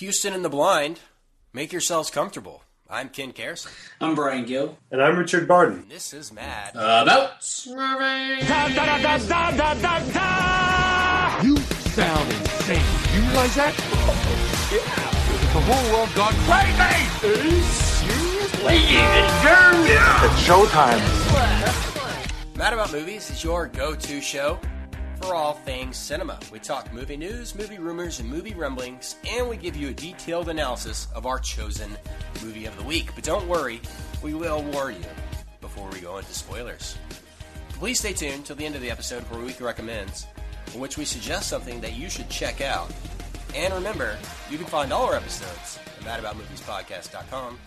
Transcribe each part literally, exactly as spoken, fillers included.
Houston in the Blind, make yourselves comfortable. I'm Ken Carson. I'm Brian Gill. And I'm Richard Barden. And this is Mad About Movies. Da, da, da, da, da, da, da. You sound insane. You realize that? Oh, yeah. The whole world got crazy. Are you seriously? Yeah. It's showtime. Mad About Movies is your go-to show for all things cinema. We talk movie news, movie rumors, and movie rumblings, and we give you a detailed analysis of our chosen movie of the week. But don't worry, we will warn you before we go into spoilers. Please stay tuned till the end of the episode for Week Recommends, in which we suggest something that you should check out. And remember, you can find all our episodes at mad about movies podcast dot com,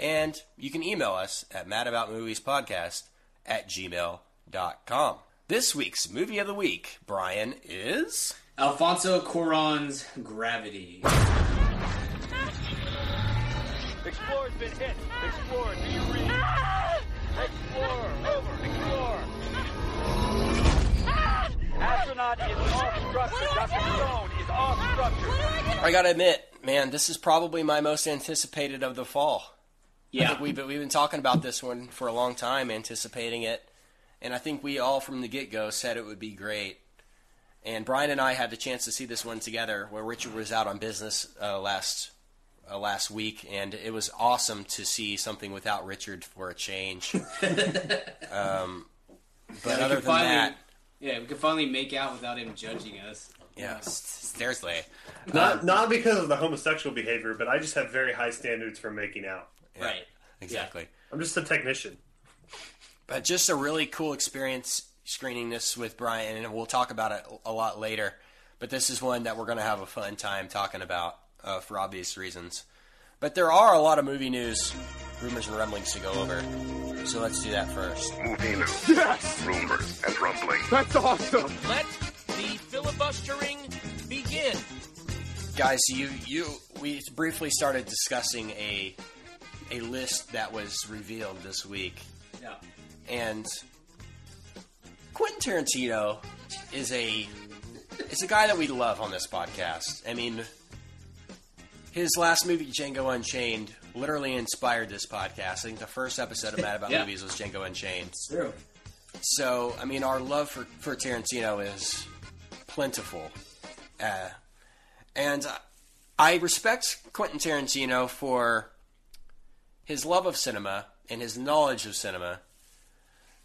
and you can email us at mad about movies podcast at gmail dot com. This week's movie of the week, Brian, is Alfonso Cuarón's Gravity. Explore's been hit. Explore, do you read? Explore, over, explore. Astronaut is off structure. Doctor Stone is off structure. I, I gotta admit, man, this is probably my most anticipated of the fall. Yeah, I think we've been, we've been talking about this one for a long time, anticipating it. And I think we all from the get-go said it would be great. And Brian and I had the chance to see this one together where Richard was out on business uh, last uh, last week. And it was awesome to see something without Richard for a change. um, but yeah, other than finally, that... Yeah, we could finally make out without him judging us. Yeah, seriously. Not, um, not because of the homosexual behavior, but I just have very high standards for making out. Yeah, right. Exactly. Yeah. I'm just a technician. But just a really cool experience screening this with Brian, and we'll talk about it a lot later. But this is one that we're going to have a fun time talking about uh, for obvious reasons. But there are a lot of movie news, rumors, and rumblings to go over. So let's do that first. Movie news. Yes! Rumors and rumblings. That's awesome! Let the filibustering begin. Guys, you, you we briefly started discussing a a list that was revealed this week. Yeah. And Quentin Tarantino is a is a guy that we love on this podcast. I mean, his last movie, Django Unchained, literally inspired this podcast. I think the first episode of Mad About yeah. Movies was Django Unchained. It's true. So, I mean, our love for, for Tarantino is plentiful. Uh, and I respect Quentin Tarantino for his love of cinema and his knowledge of cinema.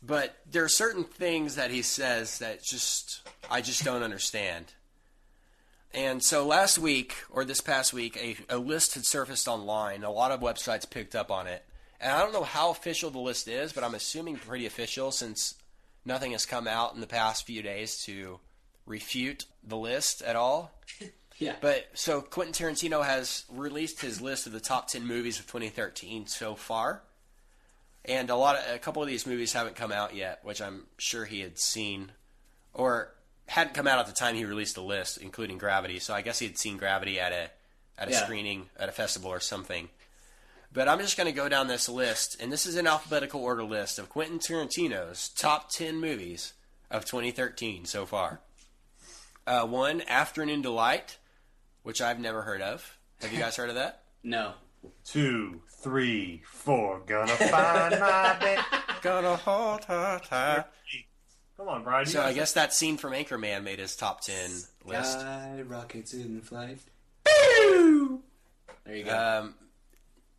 But there are certain things that he says that just I just don't understand. And so last week, or this past week, a, a list had surfaced online. A lot of websites picked up on it. And I don't know how official the list is, but I'm assuming pretty official since nothing has come out in the past few days to refute the list at all. Yeah. But so Quentin Tarantino has released his list of the top ten movies of twenty thirteen so far. And a lot of, a couple of these movies haven't come out yet, which I'm sure he had seen, or hadn't come out at the time he released the list, including Gravity. So I guess he had seen Gravity at a at a yeah. screening at a festival or something. But I'm just going to go down this list, and this is an alphabetical order list of Quentin Tarantino's top ten movies of twenty thirteen so far. Uh, one, Afternoon Delight, which I've never heard of. Have you guys heard of that? No. Two, three, four. Gonna find my bed. Gonna hold her tight. Come on, Brian. So I guess that scene from Anchorman made his top ten list. Sky rockets in flight. Boo! There you go. Um,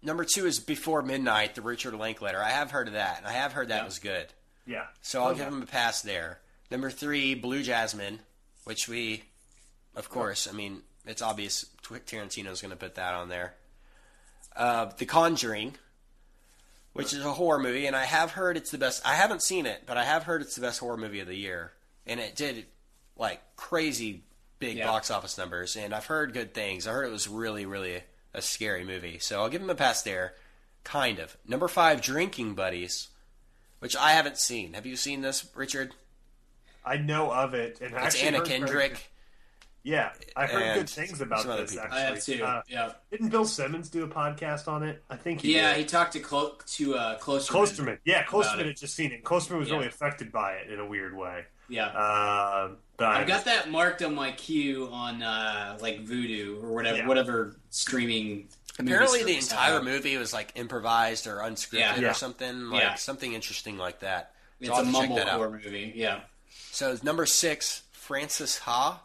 number two is Before Midnight, the Richard Linklater. I have heard of that, and I have heard that yeah. was good. Yeah. So I'll okay. give him a pass there. Number three, Blue Jasmine, which we, of course, I mean, it's obvious Tarantino's going to put that on there. Uh, The Conjuring, which is a horror movie, and I have heard it's the best. I haven't seen it, but I have heard it's the best horror movie of the year, and it did like crazy big yeah. box office numbers. And I've heard good things. I heard it was really, really a scary movie, so I'll give him a pass there, kind of. Number five, Drinking Buddies, which I haven't seen. Have you seen this, Richard? I know of it, and it's Anna Kendrick. Yeah, I've heard and good things about this, people. Actually. I have too, uh, yeah. Didn't Bill Simmons do a podcast on it? I think he Yeah, did. He talked to Clo- to uh, Klosterman. Klosterman, yeah, Klosterman had it. just seen it. Klosterman was yeah. really affected by it in a weird way. Yeah. Uh, But I've got that marked on my queue on uh, like Vudu or whatever, yeah. whatever streaming. Apparently, the entire out. movie was like improvised or unscripted yeah. Yeah. or something, like yeah. something interesting like that. So it's a mumblecore movie, yeah. So number six, Francis Ha,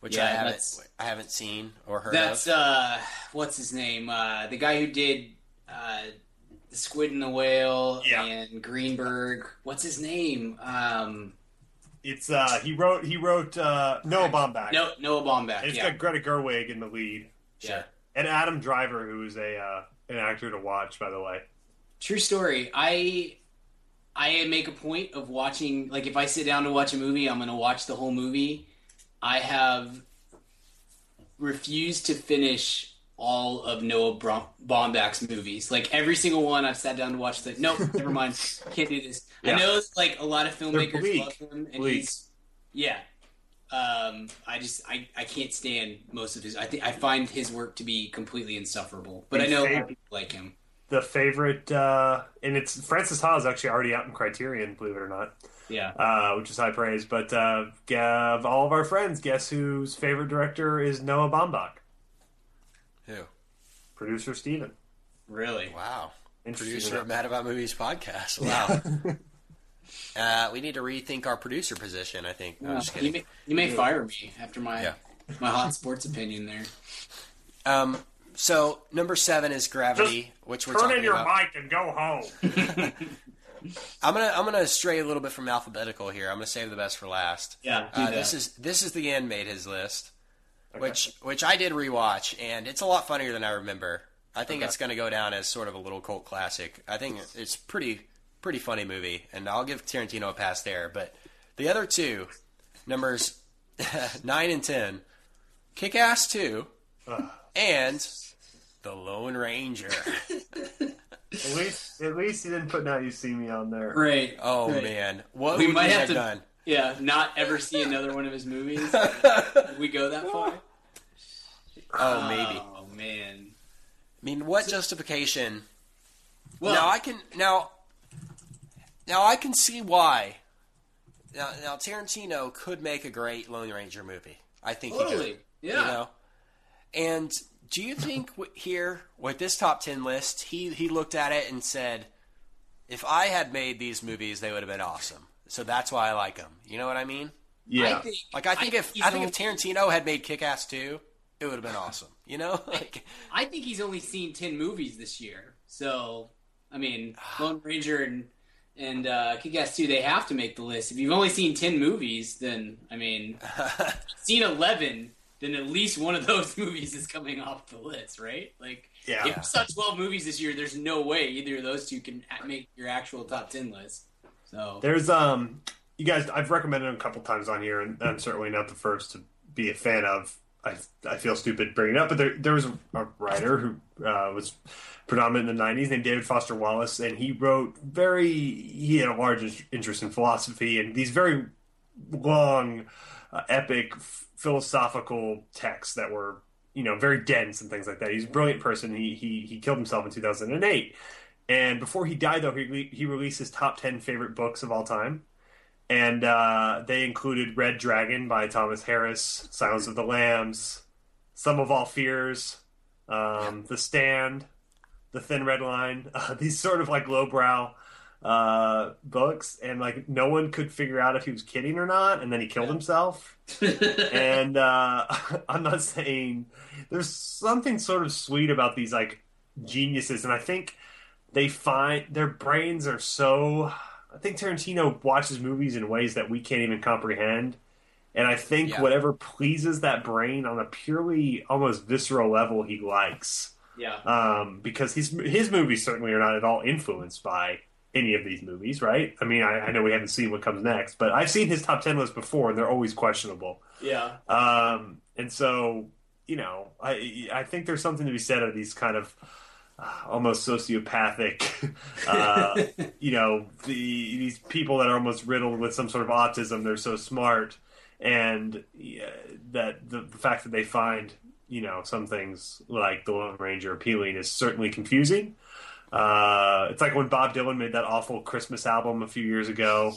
which yeah, I haven't I haven't seen or heard that's, of. That's uh, what's his name? Uh, the guy who did uh, The Squid and the Whale yeah. and Greenberg. What's his name? Um, It's uh he wrote he wrote uh, Noah Baumbach. No Noah Baumbach. It's yeah. got Greta Gerwig in the lead. Sure. Yeah. And Adam Driver, who is a uh, an actor to watch, by the way. True story. I I make a point of watching, like if I sit down to watch a movie, I'm gonna watch the whole movie. I have refused to finish all of Noah Baumbach's movies. Like, every single one I've sat down to watch the... Nope, never mind. Can't do this. Yeah. I know, like, a lot of filmmakers love him. And bleak. he's... Yeah. Um, I just... I, I can't stand most of his... I think I find his work to be completely insufferable. But his I know favorite, people like him. The favorite... Uh, and it's... Francis Ha is actually already out in Criterion, believe it or not. Yeah. Uh, which is high praise. But uh, of all of our friends, guess whose favorite director is Noah Baumbach? Who? Producer Steven. Really? Wow. Producer of Mad About Movies podcast. Wow. uh, we need to rethink our producer position, I think. No, no, just you may, you may fire me after my yeah. my hot sports opinion there. Um. So, number seven is Gravity, just which we're talking about. Turn in your mic and go home. I'm gonna I'm gonna stray a little bit from alphabetical here. I'm gonna save the best for last. Yeah. Uh, this is this is The End made his list. Okay. Which which I did rewatch, and it's a lot funnier than I remember. I think okay. it's going to go down as sort of a little cult classic. I think it's pretty pretty funny movie, and I'll give Tarantino a pass there. But the other two, numbers nine and ten, Kick-Ass two, uh. and The Lone Ranger. At least at least you didn't put Now You See Me on there. Right. Oh right. man, what we would might we have, have to... done? Yeah, not ever see another one of his movies. Did we go that far? Oh, maybe. Oh, man. I mean, what so, justification? Well, now I can now. Now I can see why. Now, now Tarantino could make a great Lone Ranger movie. I think totally. he could. Yeah. You know? And do you think here with this top ten list, he he looked at it and said, "If I had made these movies, they would have been awesome." So that's why I like him. You know what I mean? Yeah. I think, like I think I, if I think if Tarantino had made Kick-Ass two, it would have been awesome. You know? Like, I, I think he's only seen ten movies this year. So I mean, Lone Ranger and and uh, Kick-Ass two, they have to make the list. If you've only seen ten movies, then I mean, if you've seen eleven, then at least one of those movies is coming off the list, right? Like, yeah. If you saw twelve movies this year, there's no way either of those two can make your actual top ten list. So. There's um, you guys. I've recommended him a couple times on here, and I'm certainly not the first to be a fan of. I I feel stupid bringing it up, but there there was a, a writer who uh, was predominant in the nineties named David Foster Wallace, and he wrote very. He had a large interest in philosophy and these very long, uh, epic f- philosophical texts that were, you know, very dense and things like that. He's a brilliant person. He he he killed himself in two thousand eight. And before he died, though, he he released his top ten favorite books of all time. And uh, they included Red Dragon by Thomas Harris, Silence of the Lambs, Sum of All Fears, um, The Stand, The Thin Red Line, uh, these sort of like lowbrow uh, books. And like no one could figure out if he was kidding or not. And then he killed yeah. himself. And uh, I'm not saying there's something sort of sweet about these like geniuses. And I think... They find their brains are so. I think Tarantino watches movies in ways that we can't even comprehend, and I think yeah. whatever pleases that brain on a purely almost visceral level, he likes. Yeah. Um, because his his movies certainly are not at all influenced by any of these movies, right? I mean, I, I know we haven't seen what comes next, but I've seen his top ten list before, and they're always questionable. Yeah. Um, and so you know, I I think there's something to be said of these kind of. Almost sociopathic, uh, you know, the, these people that are almost riddled with some sort of autism. They're so smart, and uh, that the, the fact that they find, you know, some things like The Lone Ranger appealing is certainly confusing. Uh, it's like when Bob Dylan made that awful Christmas album a few years ago.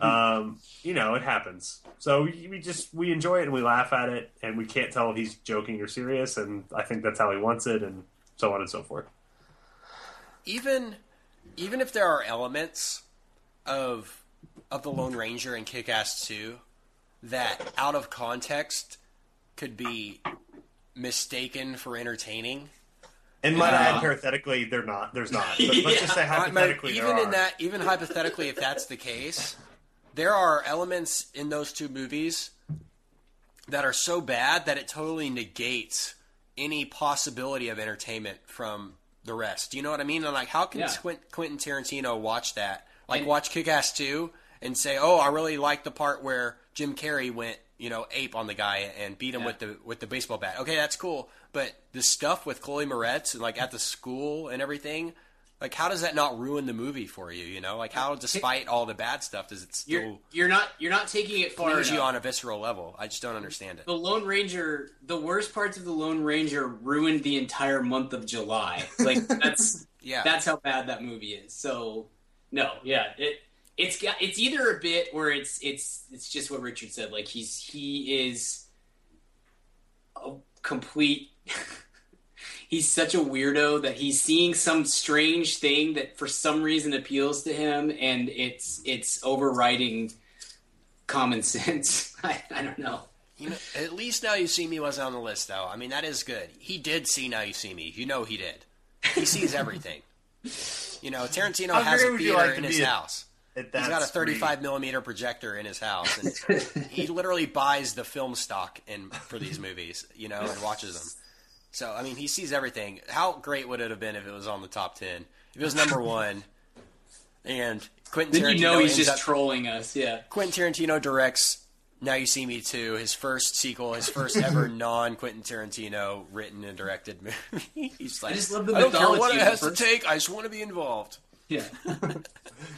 um, you know, it happens. So we, we just we enjoy it and we laugh at it, and we can't tell if he's joking or serious. And I think that's how he wants it, and so on and so forth. Even even if there are elements of of the Lone Ranger and Kick-Ass two that out of context could be mistaken for entertaining. And might I add, parenthetically, they're not. There's not. But let's yeah. just say hypothetically, even there in are. that, even hypothetically, if that's the case, there are elements in those two movies that are so bad that it totally negates any possibility of entertainment from the rest. You know what I mean? And like, how can yeah. Quentin Tarantino watch that? Like, and, watch Kick-Ass two and say, "Oh, I really like the part where Jim Carrey went, you know, ape on the guy and beat him yeah. with the with the baseball bat." Okay, that's cool. But the stuff with Chloe Moretz and like at the school and everything, like how does that not ruin the movie for you? You know, like how despite all the bad stuff does it still? You're, you're not you're not taking it far enough. You on a visceral level. I just don't understand it. The Lone Ranger, the worst parts of the Lone Ranger ruined the entire month of July. Like that's yeah, that's how bad that movie is. So no, yeah, it it's got, it's either a bit or it's it's it's just what Richard said. Like he's he is a complete. He's such a weirdo that he's seeing some strange thing that for some reason appeals to him, and it's it's overriding common sense. I, I don't know. You know. At least Now You See Me wasn't on the list, though. I mean, that is good. He did see Now You See Me. You know he did. He sees everything. You know, Tarantino How has a theater like in his a, house. He's got a thirty-five millimeter projector in his house, and he literally buys the film stock in for these movies, you know, and watches them. So, I mean, he sees everything. How great would it have been if it was on the top ten? If it was number one, and Quentin Tarantino... You know he's just up, trolling us, yeah. Quentin Tarantino directs Now You See Me two, his first sequel, his first ever non-Quentin Tarantino written and directed movie. He's like, I, just love the I don't care what it has first. to take, I just want to be involved. Yeah.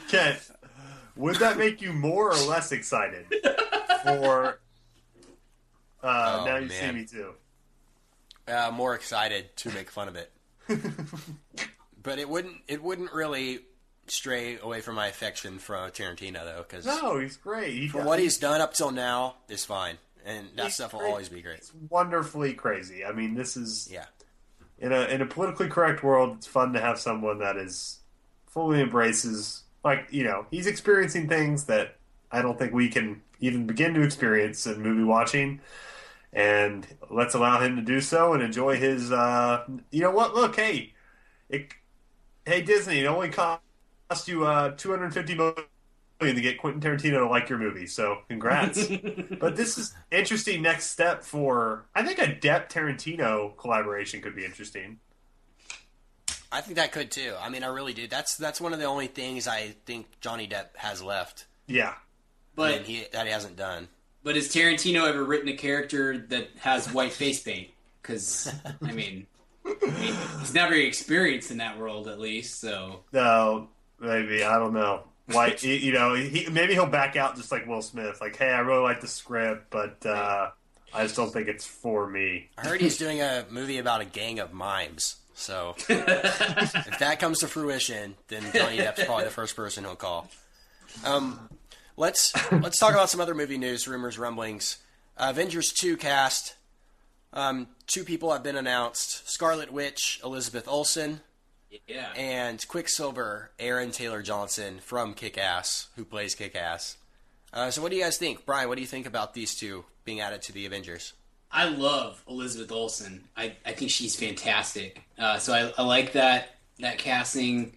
Kent, would that make you more or less excited for uh, oh, Now You man. See Me two? Uh, more excited to make fun of it, but it wouldn't. It wouldn't really stray away from my affection for Tarantino, though. Because no, he's great. He for what he's done up till now is fine, and that stuff will great. always be great. It's wonderfully crazy. I mean, this is yeah. In a in a politically correct world, it's fun to have someone that is fully embraces, like you know, he's experiencing things that I don't think we can even begin to experience in movie watching. And let's allow him to do so and enjoy his, uh, you know what, look, hey, it, hey, Disney, it only cost you uh, two hundred fifty million dollars to get Quentin Tarantino to like your movie, so congrats. But this is interesting next step for, I think a Depp-Tarantino collaboration could be interesting. I think that could, too. I mean, I really do. That's that's one of the only things I think Johnny Depp has left. Yeah. But and he, that he hasn't done. But has Tarantino ever written a character that has white face paint? Because, I mean, I mean, he's not very experienced in that world, at least, so... No, maybe, I don't know. White, you know, he, maybe he'll back out just like Will Smith. Like, hey, I really like the script, but uh, I just don't think it's for me. I heard he's doing a movie about a gang of mimes, so... If that comes to fruition, then Johnny Depp's probably the first person he'll call. Um... Let's let's talk about some other movie news, rumors, rumblings. Uh, Avengers two cast. Um, two people have been announced. Scarlet Witch, Elizabeth Olsen. Yeah. And Quicksilver, Aaron Taylor-Johnson from Kick-Ass, who plays Kick-Ass. Uh, so what do you guys think? Brian, what do you think about these two being added to the Avengers? I love Elizabeth Olsen. I, I think she's fantastic. Uh, so I, I like that that casting.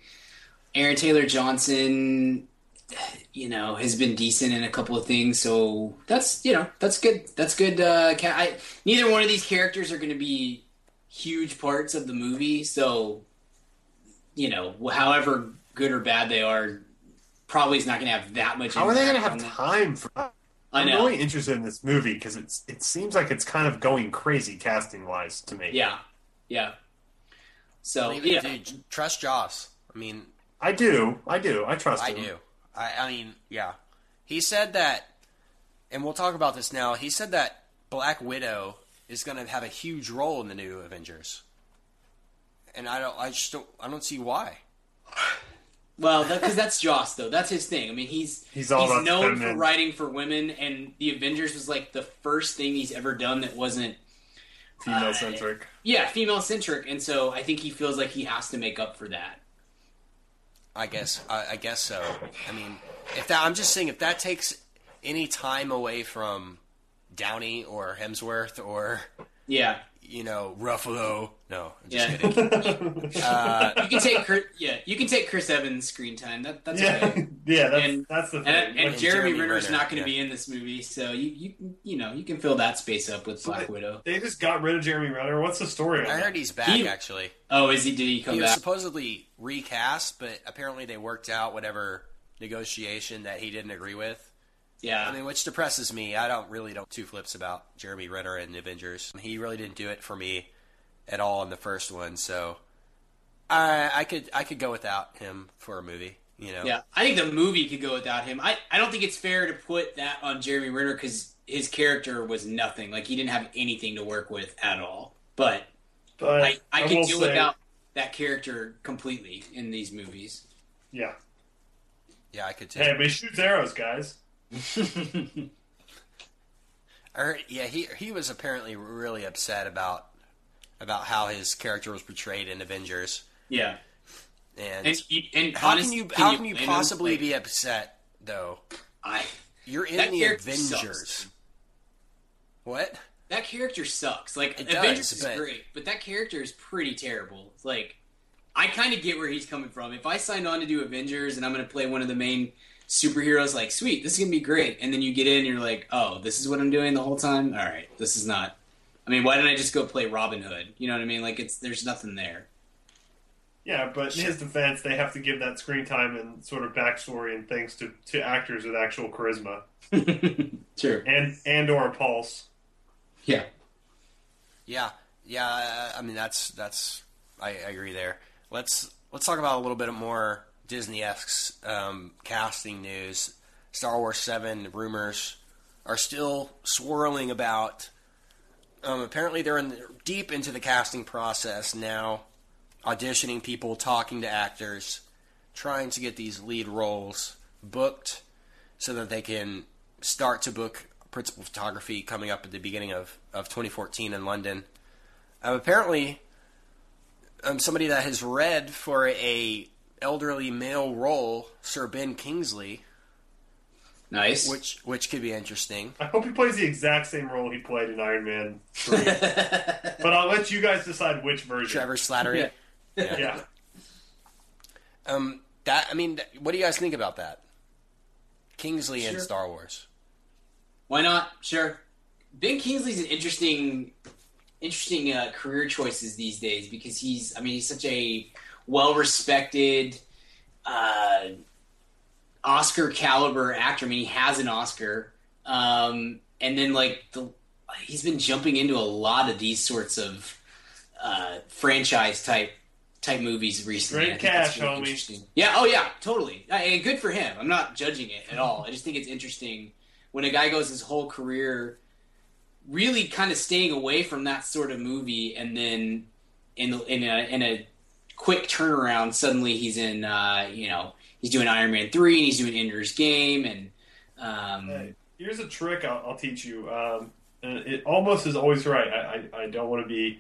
Aaron Taylor-Johnson... you know, has been decent in a couple of things. So that's, you know, that's good. That's good. Uh, I, neither one of these characters are going to be huge parts of the movie. So, you know, however good or bad they are, probably is not going to have that much. How are they going to have time for that? I'm really interested in this movie because it's, it seems like it's kind of going crazy casting wise to me. Yeah. Yeah. So yeah. Dude, trust Joss. I mean, I do. I do. I trust him. I do. I, I mean, yeah. He said that, and we'll talk about this now, he said that Black Widow is going to have a huge role in the new Avengers. And I don't I just don't, I don't see why. Well, because that, that's Joss, though. That's his thing. I mean, he's he's, all he's known for writing for women, and The Avengers was like the first thing he's ever done that wasn't female-centric. Uh, yeah, female-centric, and so I think he feels like he has to make up for that. I guess, I, I guess so. I mean, if that, I'm just saying, if that takes any time away from Downey or Hemsworth or yeah. You know, Ruffalo. No, I'm just yeah. kidding. uh, you can take Chris, yeah, you can take Chris Evans' screen time. That, that's yeah, okay. yeah, that's, and, that's the thing. And, and, and Jeremy, Jeremy Renner's Renner. not going to yeah. be in this movie, so you you you know you can fill that space up with Black so Widow. They just got rid of Jeremy Renner. What's the story? I heard that? he's back he, actually. Oh, is he? Did he come he back? He was supposedly recast, but apparently they worked out whatever negotiation that he didn't agree with. Yeah, I mean, which depresses me. I don't really don't two flips about Jeremy Renner and Avengers. He really didn't do it for me at all in the first one, so I, I could I could go without him for a movie. You know, yeah, I think the movie could go without him. I, I don't think it's fair to put that on Jeremy Renner because his character was nothing. Like he didn't have anything to work with at all. But, but I I, I could do say... without that character completely in these movies. Yeah, yeah, I could. Too. Hey, but he shoots arrows, guys. I heard, yeah, he he was apparently really upset about about how his character was portrayed in Avengers. Yeah, and, and, and how honest, can you how can you, can you possibly like, be upset though? I you're in the Avengers. Sucks. What? That character sucks. Like it Avengers does, is but... great, but that character is pretty terrible. It's like I kind of get where he's coming from. If I signed on to do Avengers and I'm going to play one of the main superheroes, like, sweet, this is gonna be great, and then you get in and you're like, oh, this is what I'm doing the whole time. All right, this is not, I mean, why didn't I just go play Robin Hood? You know what I mean? Like, it's, there's nothing there. Yeah, but in his defense, they have to give that screen time and sort of backstory and things to, to actors with actual charisma. True. and and or a pulse. Yeah. Yeah. Yeah, I mean, that's that's I, I agree there. Let's let's talk about a little bit more Disney-esque um, casting news. Star Wars seven rumors are still swirling about. Um, apparently they're in the, deep into the casting process now, auditioning people, talking to actors, trying to get these lead roles booked so that they can start to book principal photography coming up at the beginning of, of twenty fourteen in London. Um, apparently um, somebody that has read for a elderly male role, Sir Ben Kingsley. Nice. Which which could be interesting. I hope he plays the exact same role he played in Iron Man three. But I'll let you guys decide which version. Trevor Slattery. Yeah. Yeah. yeah. Um. That. I mean, what do you guys think about that? Kingsley sure. and Star Wars. Why not? Sure. Ben Kingsley's an interesting, interesting uh, career choices these days because he's. I mean, he's such a well-respected uh, Oscar-caliber actor. I mean, he has an Oscar. Um, and then, like, the, he's been jumping into a lot of these sorts of uh, franchise-type type movies recently. Great cash, really homie. Yeah, oh, yeah, totally. And good for him. I'm not judging it at all. I just think it's interesting when a guy goes his whole career really kind of staying away from that sort of movie and then in in a... In a quick turnaround, suddenly he's in, uh, you know, he's doing Iron Man three and he's doing Ender's Game. And um... hey, here's a trick I'll, I'll teach you. Um, and it almost is always right. I, I, I don't want to be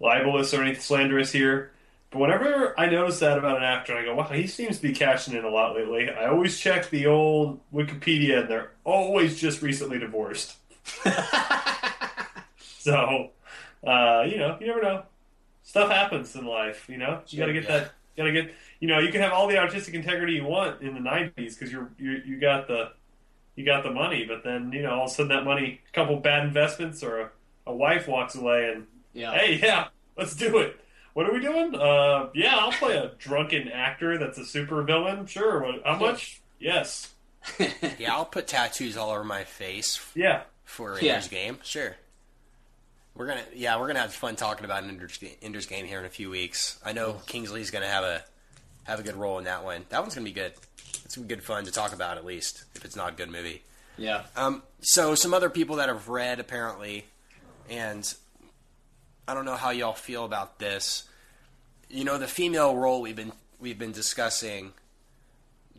libelous or anything slanderous here. But whenever I notice that about an actor, I go, wow, he seems to be cashing in a lot lately. I always check the old Wikipedia and they're always just recently divorced. So, uh, you know, you never know. Stuff happens in life, you know. You gotta get yeah. that. You gotta get. You know, you can have all the artistic integrity you want in the nineties because you're you you got the you got the money, but then you know all of a sudden that money, a couple bad investments or a, a wife walks away, and yeah. hey, yeah, let's do it. What are we doing? Uh, yeah, I'll play a drunken actor that's a super villain. Sure. What, how much? Yes. Yeah, I'll put tattoos all over my face. Yeah. For a yeah. game, sure. We're gonna, yeah, we're gonna have fun talking about Ender's, Ender's Game here in a few weeks. I know Kingsley's gonna have a have a good role in that one. That one's gonna be good. It's gonna be good fun to talk about at least if it's not a good movie. Yeah. Um. So some other people that have read apparently, and I don't know how y'all feel about this. You know, the female role we've been we've been discussing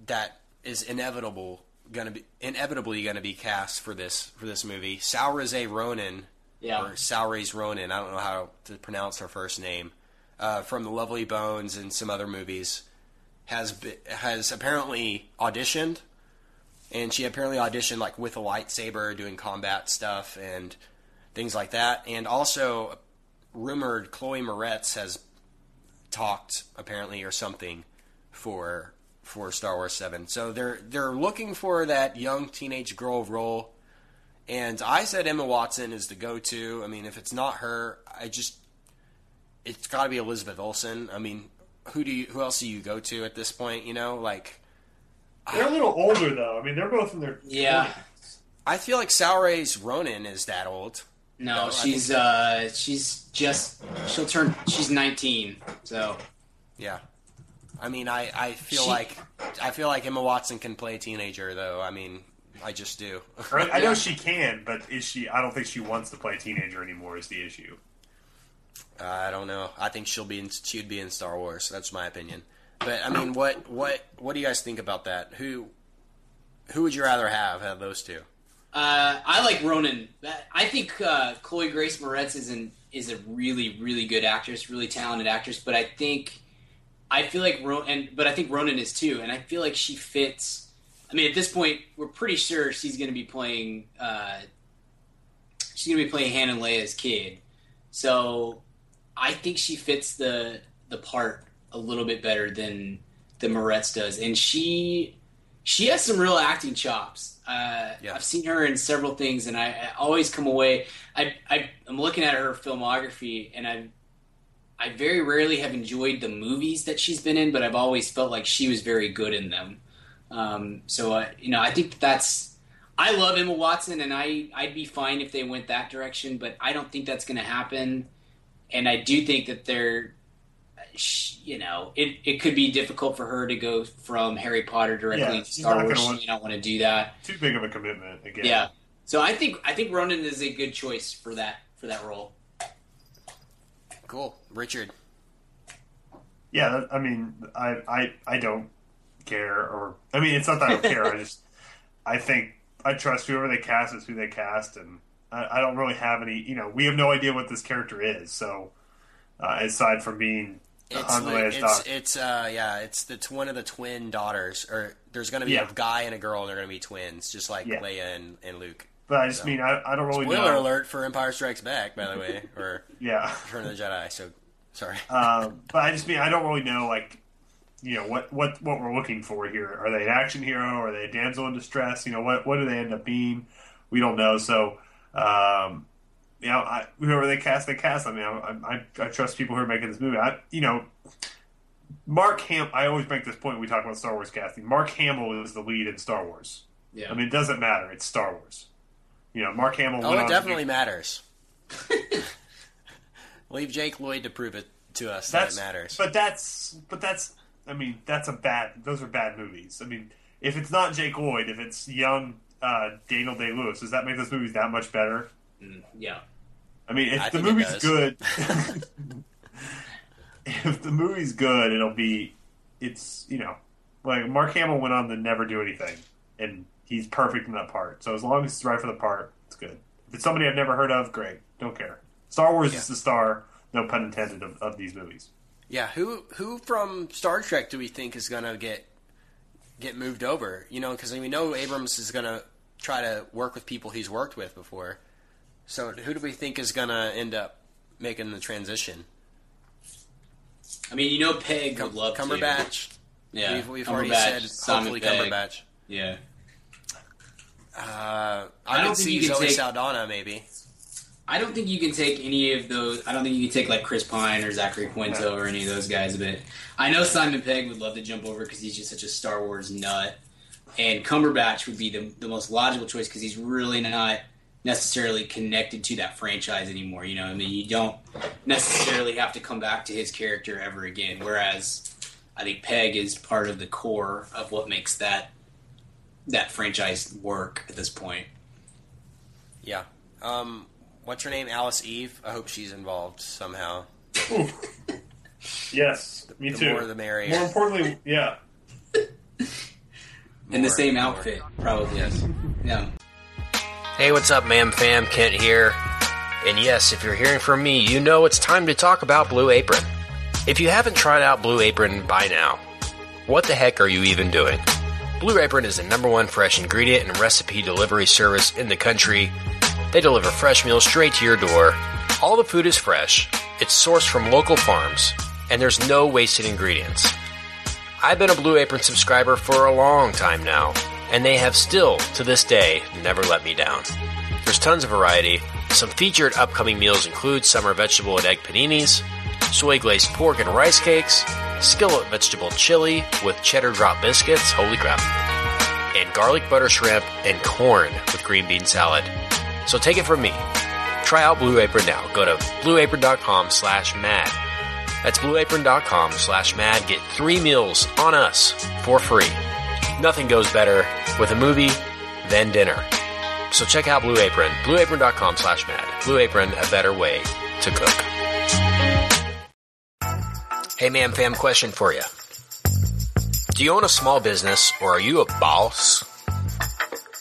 that is inevitable going to be inevitably going to be cast for this for this movie. Saoirse Ronan, yeah. or Saoirse Ronan, I don't know how to pronounce her first name, uh, from The Lovely Bones and some other movies, has be, has apparently auditioned, and she apparently auditioned like with a lightsaber, doing combat stuff and things like that, and also rumored Chloe Moretz has talked apparently or something for for Star Wars seven. So they're they're looking for that young teenage girl role, and I said Emma Watson is the go-to. I mean, if it's not her, I just it's got to be Elizabeth Olsen. I mean, who do you who else do you go to at this point? You know, like they're I, a little older though. I mean, they're both in their yeah. forties. I feel like Saoirse Ronan is that old. No, no she's that... uh she's just she'll turn she's nineteen. So yeah. I mean, I, I feel she, like I feel like Emma Watson can play a teenager, though. I mean, I just do. Right? I know she can, but is she? I don't think she wants to play a teenager anymore. Is the issue? Uh, I don't know. I think she'll be in, she'd be in Star Wars. That's my opinion. But I mean, what what what do you guys think about that? Who who would you rather have have those two? Uh, I like Ronan. I think uh, Chloe Grace Moretz is an, is a really really good actress, really talented actress. But I think. I feel like Ronan, but I think Ronan is too, and I feel like she fits. I mean, at this point, we're pretty sure she's going to be playing. Uh, she's going to be playing Han and Leia's kid, so I think she fits the the part a little bit better than than Moretz does, and she she has some real acting chops. Uh, yeah. I've seen her in several things, and I, I always come away. I, I I'm looking at her filmography, and I'm. I very rarely have enjoyed the movies that she's been in, but I've always felt like she was very good in them. Um, so, uh, you know, I think that's... I love Emma Watson, and I, I'd be fine if they went that direction, but I don't think that's going to happen. And I do think that they're... You know, it, it could be difficult for her to go from Harry Potter directly yeah, to Star Wars. You don't want to do that. Too big of a commitment, again. Yeah. So I think I think Ronan is a good choice for that for that role. Cool. Richard. Yeah, I mean, I, I I don't care. or I mean, it's not that I don't care. I just, I think, I trust whoever they cast is who they cast, and I, I don't really have any, you know, we have no idea what this character is, so uh, aside from being on the way it's, it's uh yeah, it's the one of the twin daughters, or there's going to be yeah. a guy and a girl, and they're going to be twins, just like yeah. Leia and, and Luke. But I just so. mean, I, I don't really Spoiler know. Spoiler alert for Empire Strikes Back, by the way, or yeah. Return of the Jedi, so sorry. um, but I just mean, I don't really know, like, you know, what, what, what we're looking for here. Are they an action hero? Are they a damsel in distress? You know, what what do they end up being? We don't know. So, um, you know, I, whoever they cast, they cast. I mean, I, I, I trust people who are making this movie. I, you know, Mark Ham. I always make this point when we talk about Star Wars casting. Mark Hamill is the lead in Star Wars. Yeah. I mean, it doesn't matter. It's Star Wars. You know, Mark Hamill. Oh, it definitely matters. Leave Jake Lloyd to prove it to us that's, that it matters. But that's, but that's, I mean, that's a bad. Those are bad movies. I mean, if it's not Jake Lloyd, if it's young uh, Daniel Day-Lewis, does that make those movies that much better? Mm, yeah. I mean, if I the movie's good, if the movie's good, it'll be. It's you know, like Mark Hamill went on to never do anything, and. He's perfect in that part. So as long as it's right for the part, it's good. If it's somebody I've never heard of, great. Don't care. Star Wars yeah. is the star, no pun intended, of, of these movies. Yeah, who who from Star Trek do we think is going to get get moved over? You know, because we know Abrams is going to try to work with people he's worked with before. So who do we think is going to end up making the transition? I mean, you know Peg Cum- would love Cumberbatch. To. Yeah. We've, we've Cumberbatch. already said Simon hopefully Peg. Cumberbatch. Yeah. Uh, I, I don't think you can Zoe take Saldana, maybe. I don't think you can take any of those. I don't think you can take like Chris Pine or Zachary Quinto or any of those guys. But I know Simon Pegg would love to jump over because he's just such a Star Wars nut, and Cumberbatch would be the the most logical choice because he's really not necessarily connected to that franchise anymore. You know, I mean, you don't necessarily have to come back to his character ever again. Whereas I think Pegg is part of the core of what makes that. that franchise work at this point. Yeah. Um, what's her name? Alice Eve? I hope she's involved somehow. Yes, the, me the too. The more the merrier. More importantly, yeah. In the same outfit, probably. Yes. Yeah. Hey, what's up, man? Fam, Kent here. And yes, if you're hearing from me, you know it's time to talk about Blue Apron. If you haven't tried out Blue Apron by now, what the heck are you even doing? Blue Apron is the number one fresh ingredient and recipe delivery service in the country. They deliver fresh meals straight to your door. All the food is fresh, it's sourced from local farms, and there's no wasted ingredients. I've been a Blue Apron subscriber for a long time now, and they have still, to this day, never let me down. There's tons of variety. Some featured upcoming meals include summer vegetable and egg paninis, soy glazed pork and rice cakes, skillet vegetable chili with cheddar drop biscuits, holy crap, and garlic butter shrimp and corn with green bean salad. So take it from me. Try out Blue Apron now. Go to blueapron.com slash mad. That's blueapron.com slash mad. Get three meals on us for free. Nothing goes better with a movie than dinner. So check out Blue Apron. Blue Apron dot com slash mad. Blue Apron, a better way to cook. Hey, ma'am, fam, question for you. Do you own a small business or are you a boss?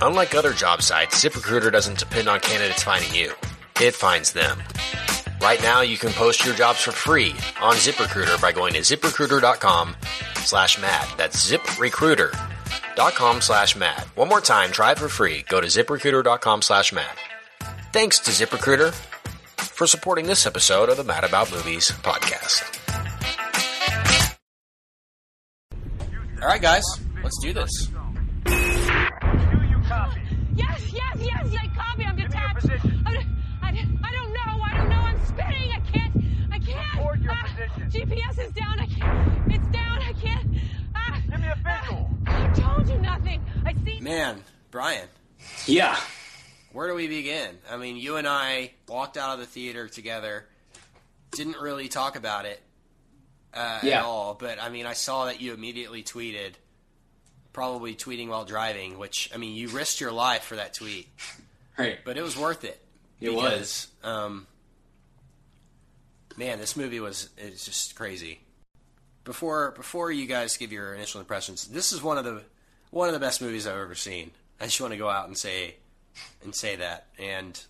Unlike other job sites, ZipRecruiter doesn't depend on candidates finding you. It finds them. Right now, you can post your jobs for free on ZipRecruiter by going to ZipRecruiter.com slash mad. That's ZipRecruiter.com slash mad. One more time, try it for free. Go to ZipRecruiter.com slash mad. Thanks to ZipRecruiter for supporting this episode of the Mad About Movies podcast. All right, guys, let's do this. Do you copy? Yes, yes, yes, I copy. I'm detached. I can't, I can't. Record your ah, position. G P S is down. I can't. It's down. I can't. Ah, Give me a visual. Ah, I told you nothing. I see. Man, Brian. Yeah. Where do we begin? I mean, you and I walked out of the theater together. Didn't really talk about it uh, yeah. at all. But I mean, I saw that you immediately tweeted, probably tweeting while driving. Which I mean, you risked your life for that tweet. Right. But it was worth it. It because, was. Um, Man, this movie was it's just crazy. Before before you guys give your initial impressions, this is one of the one of the best movies I've ever seen. I just want to go out and say and say that. And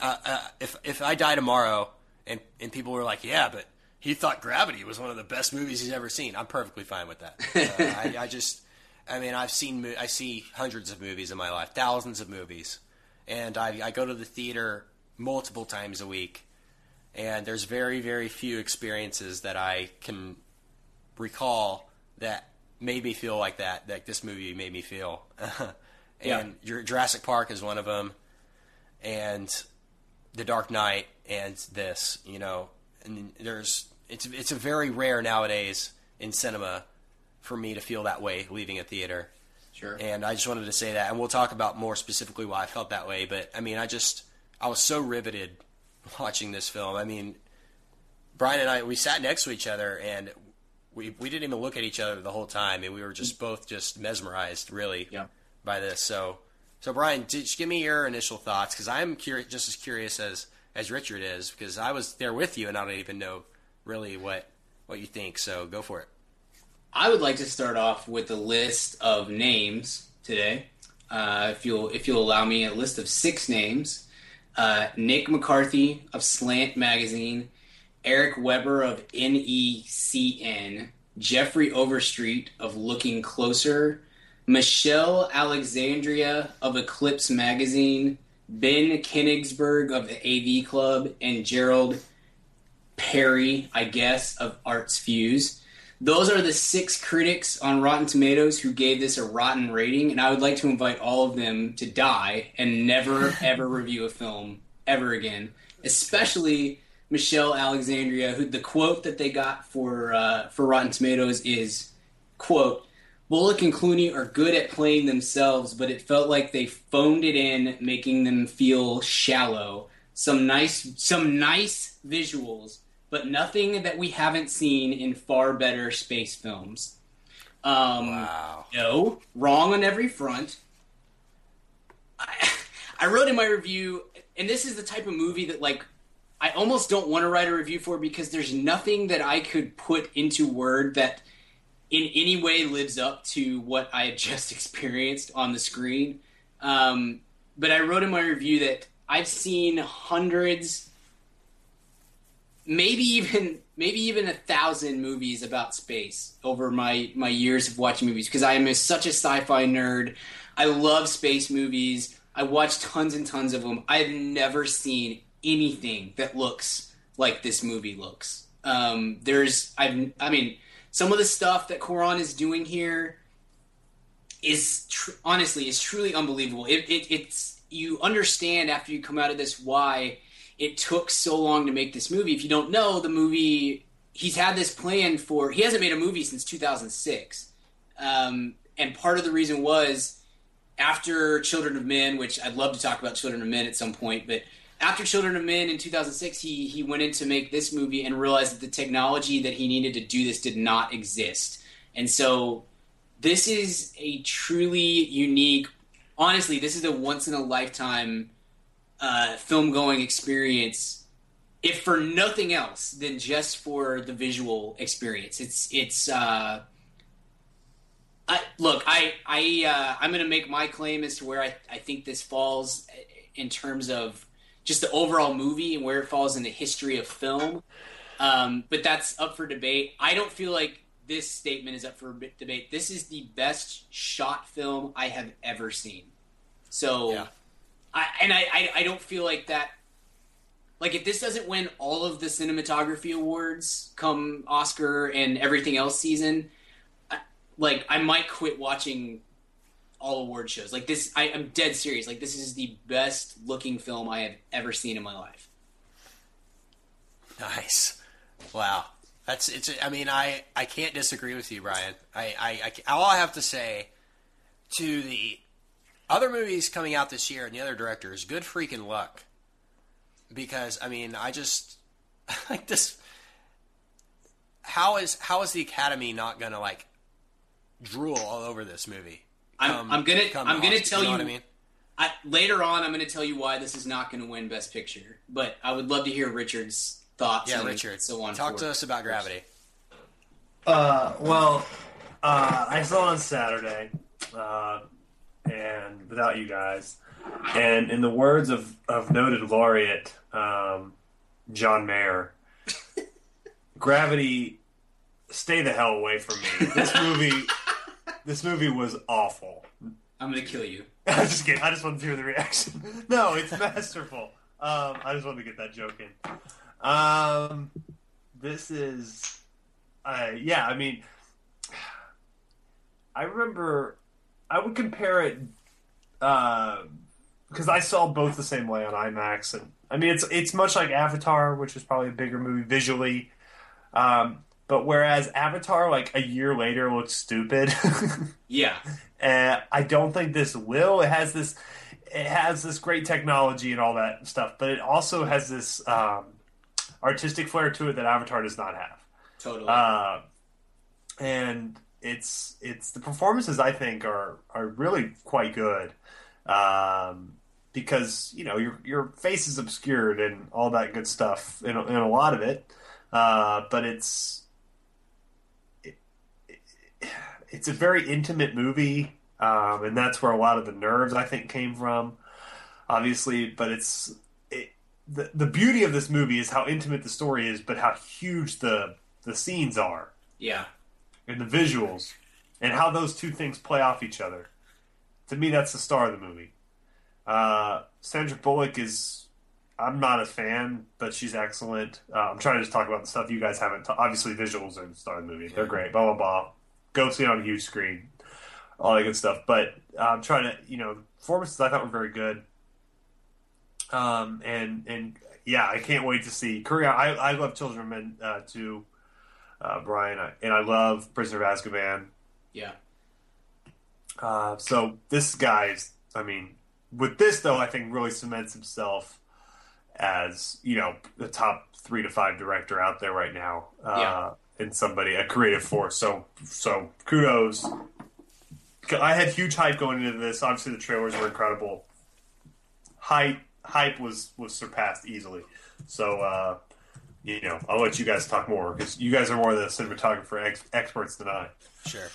uh, uh, if if I die tomorrow and and people were like, yeah, but he thought Gravity was one of the best movies he's ever seen, I'm perfectly fine with that. uh, I, I just, I mean, I've seen I see hundreds of movies in my life, thousands of movies, and I, I go to the theater multiple times a week. And there's very, very few experiences that I can recall that made me feel like that, that this movie made me feel. and yeah. your Jurassic Park is one of them, and The Dark Knight, and this, you know. And there's it's it's a very rare nowadays in cinema for me to feel that way leaving a theater. Sure. And I just wanted to say that, and we'll talk about more specifically why I felt that way. But I mean, I just I was so riveted watching this film. I mean, Brian and I, we sat next to each other, and we we didn't even look at each other the whole time, and we were just both just mesmerized, really, yeah. by this. So, so Brian, just give me your initial thoughts, because I'm curious, just as curious as, as Richard is, because I was there with you, and I don't even know really what, what you think, so go for it. I would like to start off with a list of names today, uh, if you'll if you'll allow me, a list of six names. Uh, Nick McCarthy of Slant Magazine, Eric Weber of N E C N, Jeffrey Overstreet of Looking Closer, Michelle Alexandria of Eclipse Magazine, Ben Kenigsberg of the A V Club, and Gerald Perry, I guess, of Arts Fuse. Those are the six critics on Rotten Tomatoes who gave this a rotten rating, and I would like to invite all of them to die and never, ever review a film ever again, especially Michelle Alexandria, who the quote that they got for uh, for Rotten Tomatoes is, quote, Bullock and Clooney are good at playing themselves, but it felt like they phoned it in, making them feel shallow. Some nice, some nice visuals, but nothing that we haven't seen in far better space films. Um, wow. No, wrong on every front. I, I wrote in my review, and this is the type of movie that, like, I almost don't want to write a review for because there's nothing that I could put into word that in any way lives up to what I had just experienced on the screen. Um, but I wrote in my review that I've seen hundreds, maybe even maybe even a thousand movies about space over my, my years of watching movies because I am such a sci-fi nerd. I love space movies. I watch tons and tons of them. I've never seen anything that looks like this movie looks. Um, there's, I've, I mean, some of the stuff that Cuarón is doing here is tr- honestly is truly unbelievable. It, it, it's you understand after you come out of this why it took so long to make this movie. If you don't know, the movie he's had this plan for. He hasn't made a movie since two thousand six, um, and part of the reason was after Children of Men, which I'd love to talk about Children of Men at some point, but. After Children of Men in two thousand six, he he went in to make this movie and realized that the technology that he needed to do this did not exist. And so this is a truly unique, honestly, this is a once-in-a-lifetime uh, film-going experience, if for nothing else than just for the visual experience. It's, it's uh, I, look, I, I, uh, I'm going to make my claim as to where I, I think this falls in terms of just the overall movie and where it falls in the history of film. Um, but that's up for debate. I don't feel like this statement is up for debate. This is the best shot film I have ever seen. So, yeah. I, and I, I, I don't feel like that. Like, if this doesn't win all of the cinematography awards come Oscar and everything else season, I, like, I might quit watching all award shows. Like this, I, I'm dead serious. Like this is the best looking film I have ever seen in my life. Nice. Wow. That's it's. I mean, I, I can't disagree with you, Ryan. I, I, I all I have to say to the other movies coming out this year and the other directors, good freaking luck. Because I mean, I just like this. How is how is the Academy not gonna like drool all over this movie? I'm, I'm gonna. I'm gonna Oscar, tell you. you know what I mean? I, later on, I'm gonna tell you why this is not gonna win Best Picture. But I would love to hear Richard's thoughts. Yeah, and Richard. So on. Talk to us about Gravity. Uh, well, uh, I saw it on Saturday, uh, and without you guys, and in the words of, of noted laureate um, John Mayer, Gravity, stay the hell away from me. This movie. This movie was awful. I'm gonna kill you. I'm just kidding. I just wanted to hear the reaction. No, it's masterful. Um, I just wanted to get that joke in. Um, this is, uh, yeah. I mean, I remember I would compare it uh, because I saw both the same way on IMAX, and I mean it's it's much like Avatar, which is probably a bigger movie visually. Um, But whereas Avatar, like, a year later looks stupid. Yeah. And I don't think this will. It has this it has this great technology and all that stuff. But it also has this um, artistic flair to it that Avatar does not have. Totally. Uh, and it's it's the performances, I think, are, are really quite good. Um, because, you know, your your face is obscured and all that good stuff in, in a lot of it. Uh, but it's... It's a very intimate movie, um, and that's where a lot of the nerves, I think, came from, obviously. But it's it, the the beauty of this movie is how intimate the story is, but how huge the the scenes are. Yeah. And the visuals, and how those two things play off each other. To me, that's the star of the movie. Uh, Sandra Bullock is, I'm not a fan, but she's excellent. Uh, I'm trying to just talk about the stuff you guys haven't. T- obviously, visuals are the star of the movie. They're great, blah, blah, blah. Go see it on a huge screen, all that good stuff. But I'm um, trying to, you know, the performances I thought were very good. Um, and, and yeah, I can't wait to see. Korea, I, I love Children of Men, uh, too, uh, Brian. I, and I love Prisoner of Azkaban. Yeah. Uh, so this guy is, I mean, with this, though, I think really cements himself as, you know, the top three to five director out there right now. Uh, yeah. And somebody, a creative force. So, so kudos. I had huge hype going into this. Obviously, the trailers were incredible. Hype, hype was, was surpassed easily. So, uh, you know, I'll let you guys talk more because you guys are more of the cinematographer ex- experts than I. Sure.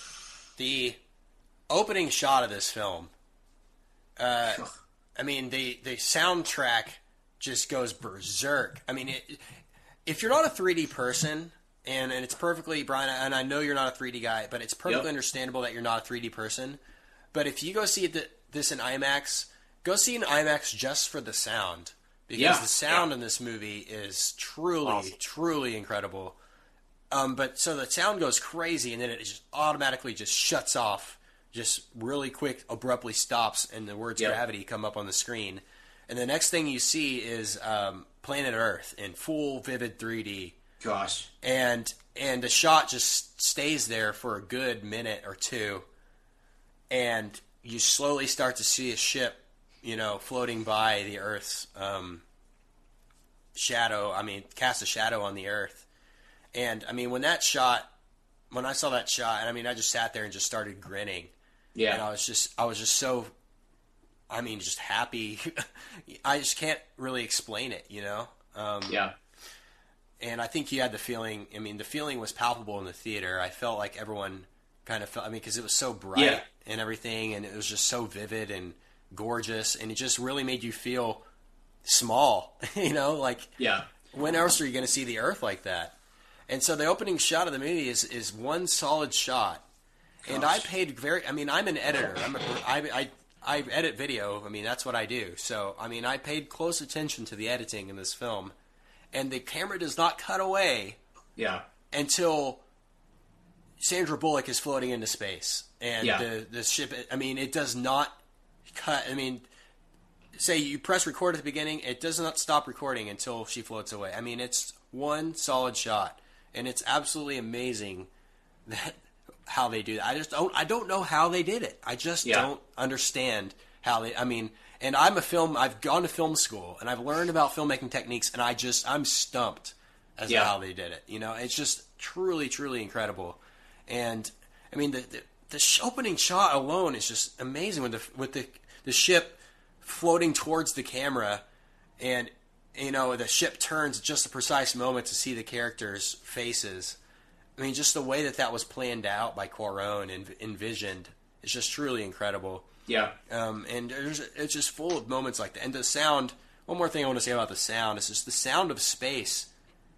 The opening shot of this film, uh, I mean, the, the soundtrack just goes berserk. I mean, it, if you're not a three D person, and, and it's perfectly, Brian, and I know you're not a three D guy, but it's perfectly yep. understandable that you're not a three D person. But if you go see the, this in IMAX, go see an IMAX just for the sound. Because yeah, the sound yeah. in this movie is truly, awesome. truly incredible. Um, but so the sound goes crazy, and then it just automatically just shuts off, just really quick, abruptly stops, and the words yeah. Gravity come up on the screen. And the next thing you see is um, Planet Earth in full, vivid three D. Gosh. And and the shot just stays there for a good minute or two, and you slowly start to see a ship, you know, floating by the Earth's um, shadow. I mean, cast a shadow on the Earth. And, I mean, when that shot, when I saw that shot, and I mean, I just sat there and just started grinning. Yeah. And I was just, I was just so, I mean, just happy. I just can't really explain it, you know? Um, yeah. And I think you had the feeling, I mean, the feeling was palpable in the theater. I felt like everyone kind of felt, I mean, because it was so bright yeah. and everything, and it was just so vivid and gorgeous, and it just really made you feel small, you know, like yeah. when else are you going to see the Earth like that? And so the opening shot of the movie is, is one solid shot. Gosh. And I paid very, I mean, I'm an editor. I'm a, I, I, I edit video. I mean, that's what I do. So, I mean, I paid close attention to the editing in this film, and the camera does not cut away yeah. until Sandra Bullock is floating into space. And yeah. the, the ship, I mean, it does not cut. I mean, say you press record at the beginning, it does not stop recording until she floats away. I mean, it's one solid shot, and it's absolutely amazing that how they do that. I just don't, I don't know how they did it. I just yeah. don't understand how they, I mean, and I'm a film, I've gone to film school, and I've learned about filmmaking techniques, and I just, I'm stumped as yeah. to how they did it. You know, it's just truly, truly incredible. And I mean, the, the The opening shot alone is just amazing with the with the the ship floating towards the camera, and you know the ship turns just a precise moment to see the characters' faces. I mean, just the way that that was planned out by Cuarón and envisioned is just truly incredible. Yeah. Um, and there's, it's just full of moments like that. And the sound. One more thing I want to say about the sound is just the sound of space.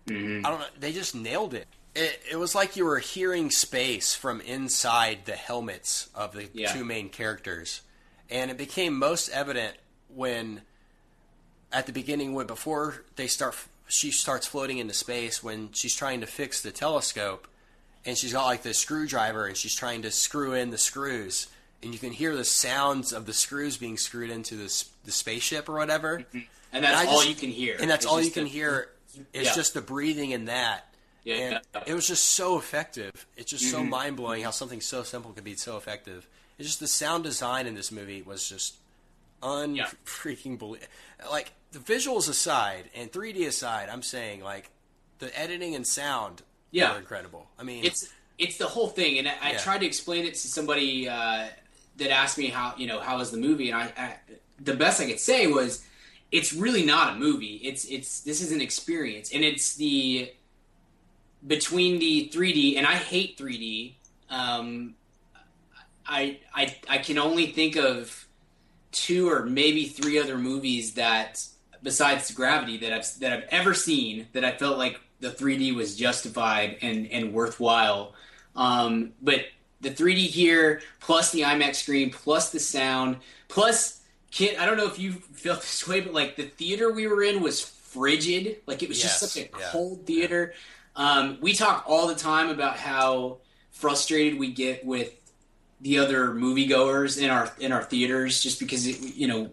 Mm-hmm. I don't know. They just nailed it. It, it was like you were hearing space from inside the helmets of the yeah. two main characters. And it became most evident when, at the beginning, when before they start, she starts floating into space when she's trying to fix the telescope, and she's got like the screwdriver, and she's trying to screw in the screws, and you can hear the sounds of the screws being screwed into the, the spaceship or whatever. Mm-hmm. And that's and all just, you can hear. And that's it's all you can the, hear is yeah. just the breathing in that. Yeah, and yeah. it was just so effective. It's just mm-hmm. so mind-blowing how something so simple could be so effective. It's just the sound design in this movie was just un-freaking yeah. believable. Like, the visuals aside and three D aside, I'm saying, like, the editing and sound yeah. were incredible. I mean... It's it's the whole thing, and I, I yeah. tried to explain it to somebody uh, that asked me how, you know, how was the movie, and I, I the best I could say was, it's really not a movie. It's it's This is an experience, and it's the... between the three D, and I hate three D. Um, I I I can only think of two or maybe three other movies that, besides Gravity, that I've that I've ever seen that I felt like the three D was justified and and worthwhile. Um, but the three D here, plus the IMAX screen, plus the sound, plus Kit. I don't know if you felt this way, but like the theater we were in was frigid. Like it was yes, just such a yeah, cold theater. Yeah. Um, we talk all the time about how frustrated we get with the other moviegoers in our in our theaters, just because it, you know,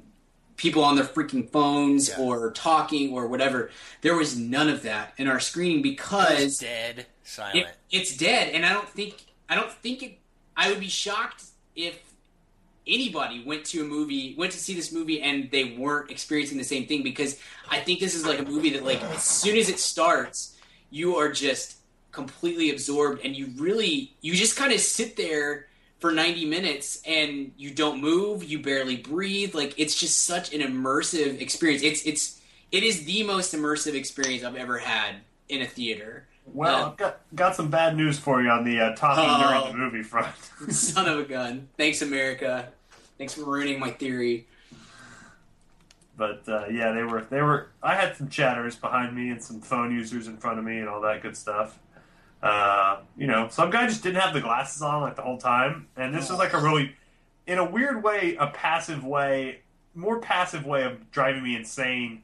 people on their freaking phones yeah. or talking or whatever. There was none of that in our screening because it's dead silent. It, it's dead, and I don't think I don't think it, I would be shocked if anybody went to a movie, went to see this movie, and they weren't experiencing the same thing, because I think this is like a movie that, like, as soon as it starts, you are just completely absorbed, and you really, you just kind of sit there for ninety minutes and you don't move, you barely breathe. Like, it's just such an immersive experience. It's, it's, it is the most immersive experience I've ever had in a theater. Well, uh, I've got, got some bad news for you on the uh, talking oh, during the movie front. Son of a gun. Thanks, America. Thanks for ruining my theory. But, uh, yeah, they were, they were, I had some chatters behind me and some phone users in front of me and all that good stuff. Uh, you know, some guy just didn't have the glasses on, like, the whole time. And this was, like, a really, in a weird way, a passive way, more passive way of driving me insane,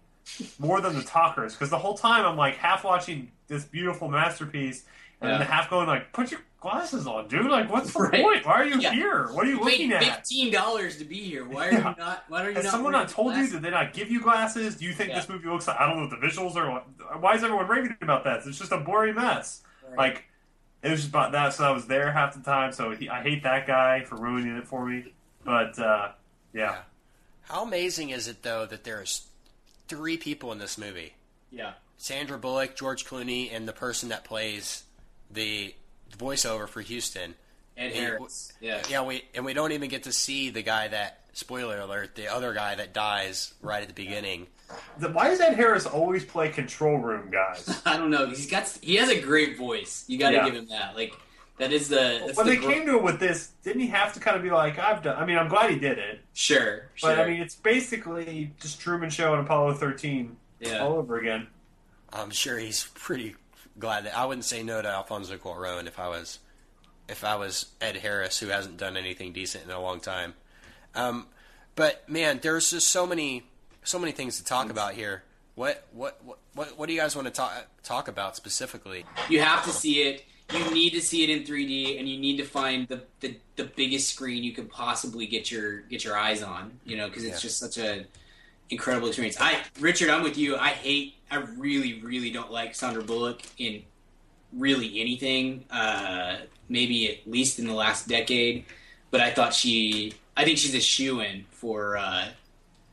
more than the talkers. Because the whole time I'm, like, half watching this beautiful masterpiece, and yeah. then half going, like, put your glasses on, dude. Like, what's the right. point? Why are you yeah. here? What are you, you looking at? fifteen dollars to be here. Why are yeah. you not? Why are you Has not? Someone not told glasses? You? Did they not give you glasses? Do you think yeah. this movie looks like? I don't know what the visuals are. Why is everyone raving about that? It's just a boring mess. Right. Like, it was just about that. So I was there half the time. So he, I hate that guy for ruining it for me. But uh, yeah. How amazing is it though that there's three people in this movie? Yeah. Sandra Bullock, George Clooney, and the person that plays the voiceover for Houston, Ed and Harris. Yeah, yeah. We and we don't even get to see the guy that, spoiler alert, the other guy that dies right at the beginning. The, why does Ed Harris always play control room guys? I don't know. He's got he has a great voice. You got to yeah. give him that. Like that is the. That's when the they gro- came to it with this, didn't he have to kind of be like, I've done? I mean, I'm glad he did it. Sure, sure. But I mean, it's basically just Truman Show and Apollo thirteen yeah. all over again. I'm sure he's pretty glad that I wouldn't say no to Alfonso Cuarón if I was, if I was Ed Harris, who hasn't done anything decent in a long time. Um, but man, there's just so many, so many things to talk about here. What, what, what, what, what do you guys want to talk talk about specifically? You have to see it. You need to see it in three D, and you need to find the the, the biggest screen you can possibly get your get your eyes on. You know, because it's yeah. just such a incredible experience. I, Richard, I'm with you. I hate. I really, really don't like Sandra Bullock in really anything. Uh, maybe at least in the last decade, but I thought she. I think she's a shoo-in for uh,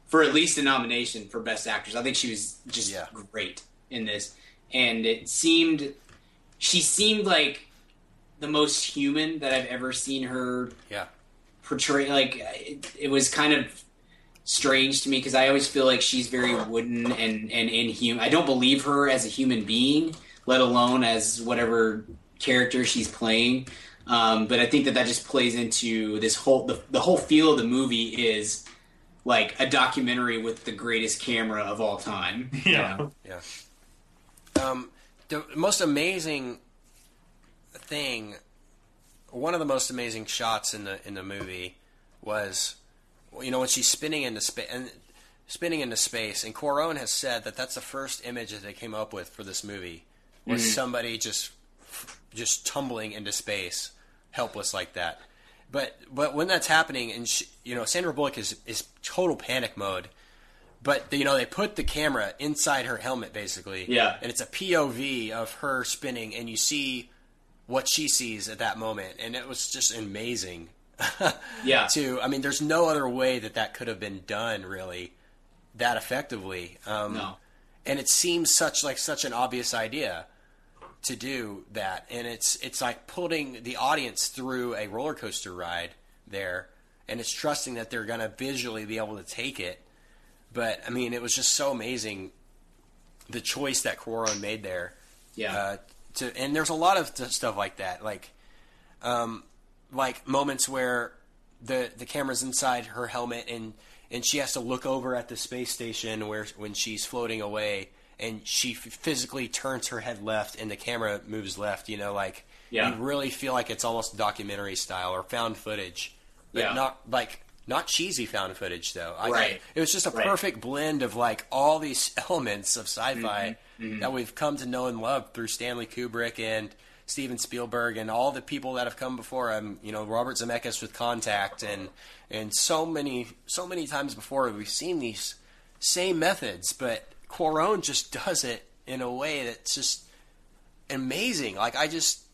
for at least a nomination for Best Actress. I think she was just yeah. great in this, and it seemed she seemed like the most human that I've ever seen her yeah. portray. Like it, it was kind of strange to me because I always feel like she's very wooden and, and inhuman. I don't believe her as a human being, let alone as whatever character she's playing. Um, but I think that that just plays into this whole the, the whole feel of the movie is like a documentary with the greatest camera of all time. Yeah, you know? yeah. Um, the most amazing thing, one of the most amazing shots in the in the movie was, you know, when she's spinning into space and spinning into space. And Cuarón has said that that's the first image that they came up with for this movie was mm-hmm. somebody just just tumbling into space. Helpless like that, but but when that's happening, and she, you know, Sandra Bullock is is total panic mode. But the, you know, they put the camera inside her helmet basically, yeah, and it's a P O V of her spinning, and you see what she sees at that moment, and it was just amazing. yeah. To I mean, there's no other way that that could have been done really that effectively. Um, no. And it seems such like such an obvious idea to do that, and it's it's like pulling the audience through a roller coaster ride there, and it's trusting that they're gonna visually be able to take it. But I mean, it was just so amazing the choice that Cuarón made there. Yeah. Uh, to and there's a lot of th- stuff like that, like um, like moments where the the camera's inside her helmet, and and she has to look over at the space station where when she's floating away. And she physically turns her head left, and the camera moves left. You know, like yeah. you really feel like it's almost documentary style or found footage, but yeah. not like not cheesy found footage though. I, right. I, it was just a right. perfect blend of like all these elements of sci-fi mm-hmm. Mm-hmm. that we've come to know and love through Stanley Kubrick and Steven Spielberg and all the people that have come before him. You know, Robert Zemeckis with Contact, and and so many so many times before we've seen these same methods, but Cuarón just does it in a way that's just amazing. Like I just,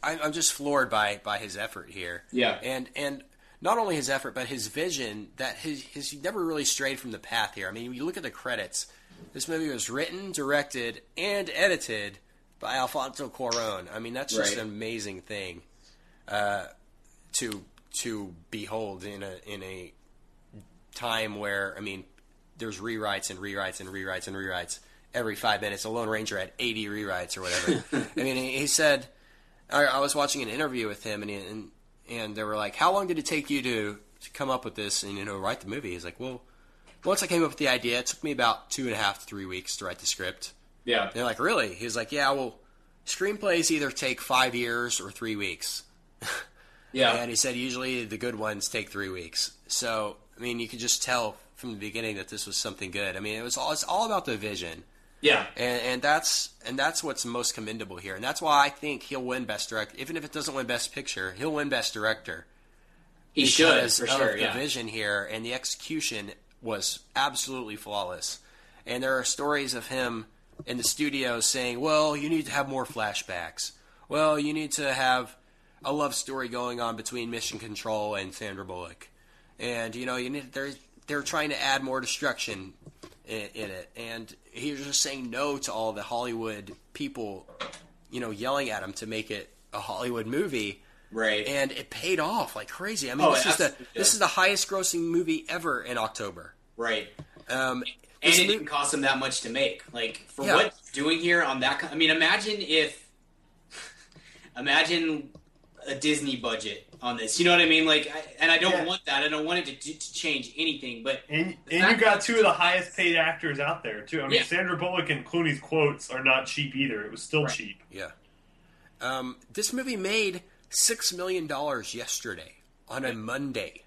I, I'm just floored by by his effort here. Yeah. And and not only his effort, but his vision, that his, his he never really strayed from the path here. I mean, you look at the credits. This movie was written, directed, and edited by Alfonso Cuarón. I mean, that's just right. an amazing thing uh, to to behold in a in a time where, I mean, there's rewrites and rewrites and rewrites and rewrites every five minutes. The Lone Ranger had eighty rewrites or whatever. I mean, he said, I, I was watching an interview with him, and, he, and and they were like, how long did it take you to, to come up with this and, you know, write the movie? He's like, well, once I came up with the idea, it took me about two and a half to three weeks to write the script. Yeah. And they're like, really? He's like, yeah, well, screenplays either take five years or three weeks. Yeah. And he said, usually the good ones take three weeks. So, I mean, you could just tell from the beginning that this was something good. I mean, it was all, it's all about the vision. Yeah. And, and that's and that's what's most commendable here. And that's why I think he'll win Best Director. Even if it doesn't win Best Picture, he'll win Best Director. He should, for sure, of yeah. the vision here, and the execution was absolutely flawless. And there are stories of him in the studio saying, well, you need to have more flashbacks. Well, you need to have a love story going on between Mission Control and Sandra Bullock. And, you know, you need, they're, they're trying to add more destruction in, in it. And he was just saying no to all the Hollywood people, you know, yelling at him to make it a Hollywood movie. Right. And it paid off like crazy. I mean, oh, this, is the, this is the highest grossing movie ever in October. Right. Um, and it didn't cost him that much to make. Like, for yeah. what he's doing here on that... I mean, imagine if... imagine... a Disney budget on this, you know what I mean? Like, I, and I don't yeah. want that. I don't want it to, to, to change anything. But and, and you got two of the highest paid actors out there too. I mean, yeah. Sandra Bullock and Clooney's quotes are not cheap either. It was still right. cheap. Yeah. Um, this movie made six million dollars yesterday on a Monday.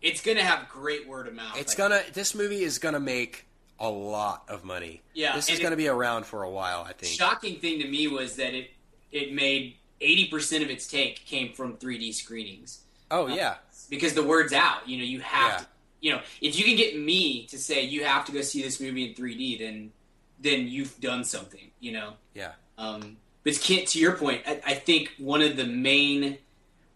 It's gonna have great word of mouth. It's I gonna. Think. This movie is gonna make a lot of money. Yeah. This is gonna it, be around for a while. I think. Shocking thing to me was that it it made. eighty percent of its take came from three D screenings. Oh, yeah. Um, because the word's out. You know, you have yeah. to... You know, if you can get me to say you have to go see this movie in three D, then then you've done something, you know? Yeah. Um, but Kent, to your point, I, I think one of the main...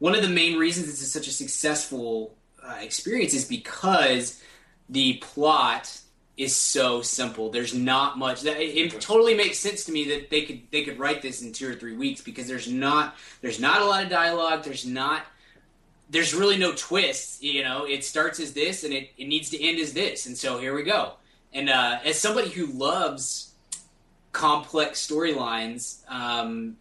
One of the main reasons this is such a successful uh, experience is because the plot is so simple. There's not much that it, it totally makes sense to me that they could they could write this in two or three weeks because there's not there's not a lot of dialogue. There's not there's really no twists. You know, it starts as this and it, it needs to end as this, and so here we go. And uh, as somebody who loves complex storylines, um,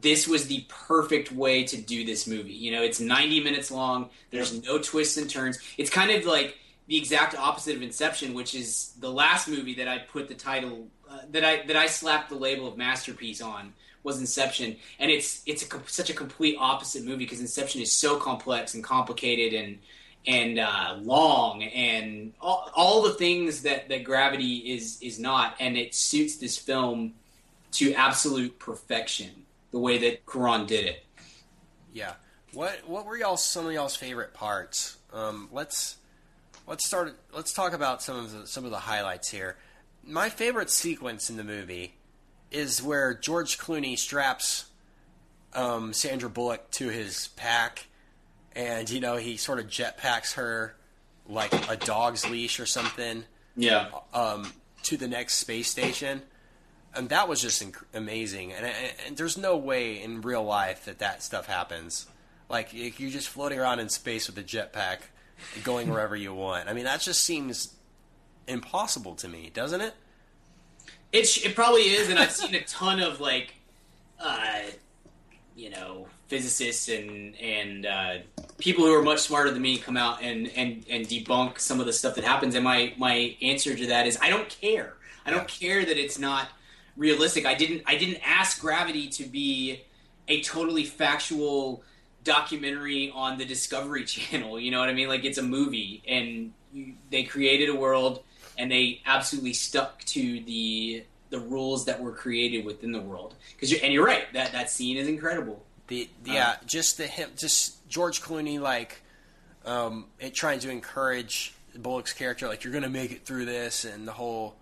this was the perfect way to do this movie. You know, it's ninety minutes long. There's no twists and turns. It's kind of like the exact opposite of Inception, which is the last movie that I put the title uh, that I that I slapped the label of masterpiece on was Inception, and it's it's a, such a complete opposite movie because Inception is so complex and complicated and and uh, long and all, all the things that, that Gravity is is not, and it suits this film to absolute perfection the way that Cuarón did it. Yeah. What what were y'all some of y'all's favorite parts? Um, let's. Let's start. Let's talk about some of the, some of the highlights here. My favorite sequence in the movie is where George Clooney straps um, Sandra Bullock to his pack, and you know he sort of jetpacks her like a dog's leash or something. Yeah. Um, to the next space station, and that was just inc- amazing. And, and, and there's no way in real life that that stuff happens. Like you're just floating around in space with a jetpack, going wherever you want. I mean, that just seems impossible to me, doesn't it? It sh- it probably is, and I've seen a ton of like, uh, you know, physicists and and uh, people who are much smarter than me come out and, and, and debunk some of the stuff that happens. And my, my answer to that is I don't care. I don't care that it's not realistic. I didn't I didn't ask Gravity to be a totally factual documentary on the Discovery Channel, you know what I mean? Like, it's a movie, and you, they created a world, and they absolutely stuck to the the rules that were created within the world. Because you, and you're right, that that scene is incredible. The, the um, yeah, just the him, just George Clooney, like, um, it trying to encourage Bullock's character, like, you're gonna make it through this, and the whole.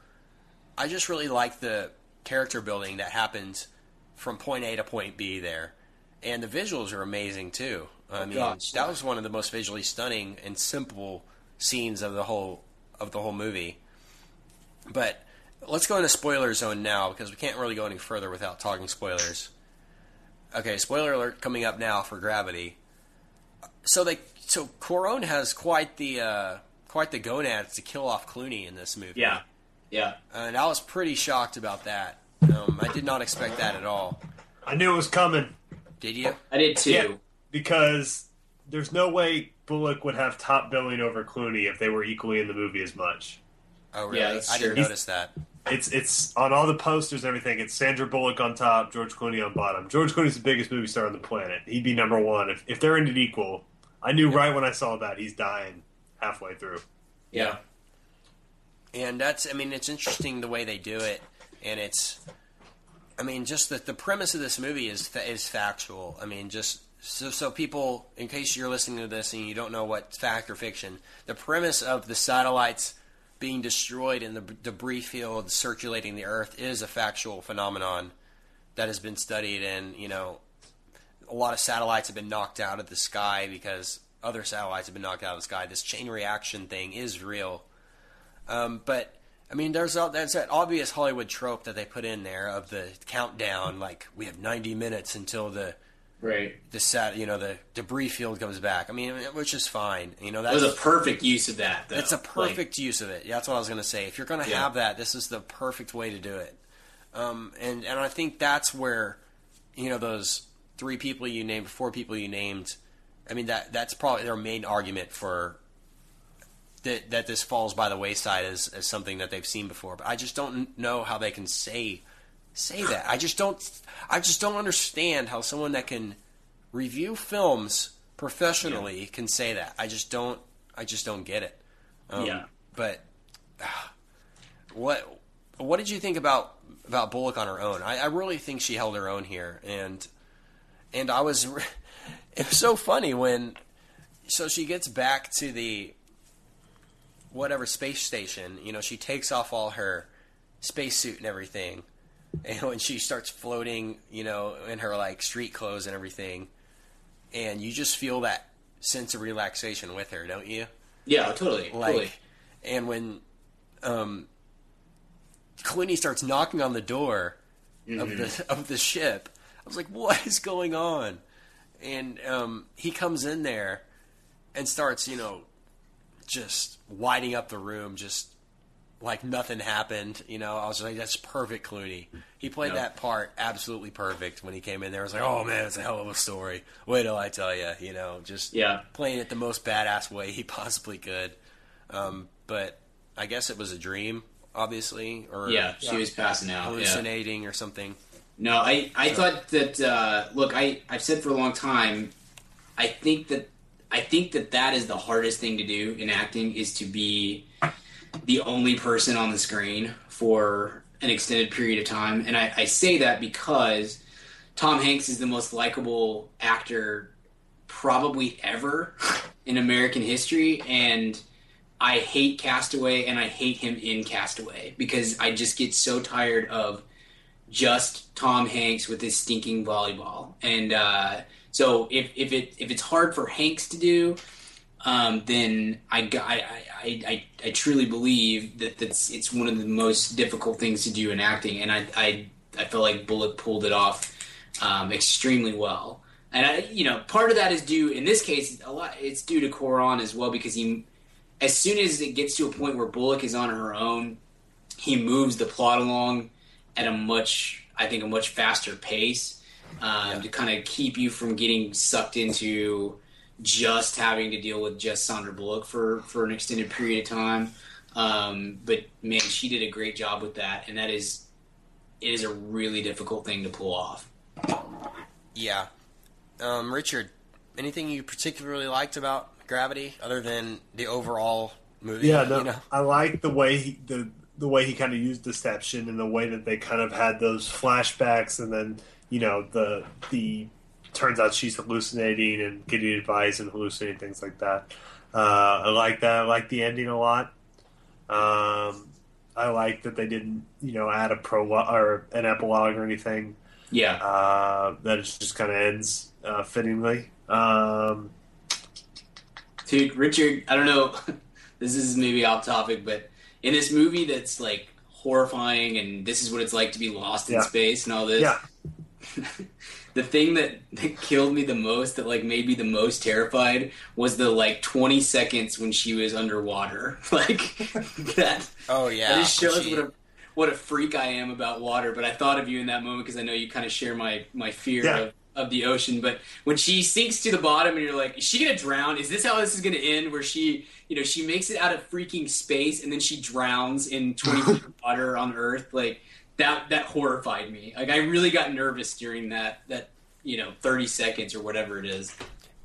I just really like the character building that happens from point A to point B there. And the visuals are amazing, too. I mean, Gosh. that was one of the most visually stunning and simple scenes of the whole of the whole movie. But let's go into spoiler zone now, because we can't really go any further without talking spoilers. Okay, spoiler alert coming up now for Gravity. So they so Cuarón has quite the uh, quite the gonads to kill off Clooney in this movie. Yeah, yeah. And I was pretty shocked about that. Um, I did not expect that at all. I knew it was coming. Did you? I did too. Yeah, because there's no way Bullock would have top billing over Clooney if they were equally in the movie as much. Oh, really? Yeah, I didn't notice that. It's it's on all the posters and everything. It's Sandra Bullock on top, George Clooney on bottom. George Clooney's the biggest movie star on the planet. He'd be number one if if they're ended equal. I knew yeah. right when I saw that he's dying halfway through. Yeah. yeah. And that's, I mean, it's interesting the way they do it. And it's, I mean, just that the premise of this movie is is factual. I mean, just so so people, in case you're listening to this and you don't know what's fact or fiction, the premise of the satellites being destroyed in the debris field circulating the Earth is a factual phenomenon that has been studied, and, you know, a lot of satellites have been knocked out of the sky because other satellites have been knocked out of the sky. This chain reaction thing is real. Um, but, I mean, there's, there's that obvious Hollywood trope that they put in there of the countdown, like, we have ninety minutes until the right the sat, you know, the debris field comes back. I mean, which is fine. You know, that's it was a perfect use of that. Though. It's a perfect like, use of it. Yeah, that's what I was going to say. If you're going to yeah. have that, this is the perfect way to do it. Um, and and I think that's where, you know, those three people you named, four people you named, I mean, that that's probably their main argument for that that this falls by the wayside as as something that they've seen before. But I just don't know how they can say. Say that. I just don't. I just don't understand how someone that can review films professionally yeah. can say that. I just don't. I just don't get it. Um, yeah. But uh, what what did you think about about Bullock on her own? I, I really think she held her own here, and and I was. It was so funny when. So she gets back to the whatever space station. You know, she takes off all her spacesuit and everything. And when she starts floating, you know, in her, like, street clothes and everything, and you just feel that sense of relaxation with her, don't you? Yeah, totally. Like, totally. And when um, Clooney starts knocking on the door mm-hmm. of the of the ship, I was like, what is going on? And um, he comes in there and starts, you know, just lighting up the room, just... like nothing happened, you know. I was like, that's perfect, Clooney. He played no. that part absolutely perfect when he came in there. I was like, oh man, it's a hell of a story. Wait till I tell you, you know, just yeah. playing it the most badass way he possibly could. Um, but I guess it was a dream, obviously, or yeah, she yeah, was passing out, hallucinating yeah. or something. No, I, I so. thought that. Uh, look, I I've said for a long time, I think that I think that that is the hardest thing to do in acting is to be the only person on the screen for an extended period of time. And I, I say that because Tom Hanks is the most likable actor probably ever in American history. And I hate Castaway, and I hate him in Castaway, because I just get so tired of just Tom Hanks with his stinking volleyball. And uh, so if, if it if it's hard for Hanks to do, Um, then I, I, I, I, I truly believe that that's, it's one of the most difficult things to do in acting, and I I, I feel like Bullock pulled it off um, extremely well. And I, you know, part of that is due in this case a lot. It's due to Cuarón as well, because he, as soon as it gets to a point where Bullock is on her own, he moves the plot along at a much I think a much faster pace um, yeah. to kind of keep you from getting sucked into just having to deal with just Sandra Bullock for, for an extended period of time. Um, but, man, she did a great job with that, and that is it is a really difficult thing to pull off. Yeah. Um, Richard, anything you particularly liked about Gravity other than the overall movie? Yeah, no, you know? I like the way he, the, the way he kind of used deception and the way that they kind of had those flashbacks, and then, you know, the the... turns out she's hallucinating and getting advice and hallucinating, things like that. Uh, I like that. I like the ending a lot. Um, I like that they didn't, you know, add a prologue or an epilogue or anything. Yeah. Uh, that it just kind of ends uh, fittingly. Um, Dude, Richard, I don't know, this is maybe off topic, but in this movie that's like horrifying and this is what it's like to be lost yeah. in space and all this, yeah. the thing that, that killed me the most, that like made me the most terrified, was the like twenty seconds when she was underwater. Like that. Oh yeah. That just shows she... what a what a freak I am about water. But I thought of you in that moment because I know you kind of share my my fear yeah. of, of the ocean. But when she sinks to the bottom and you're like, is she gonna drown? Is this how this is gonna end? Where she, you know, she makes it out of freaking space and then she drowns in twenty feet of water on Earth, like. That that horrified me. Like I really got nervous during that that you know thirty seconds or whatever it is.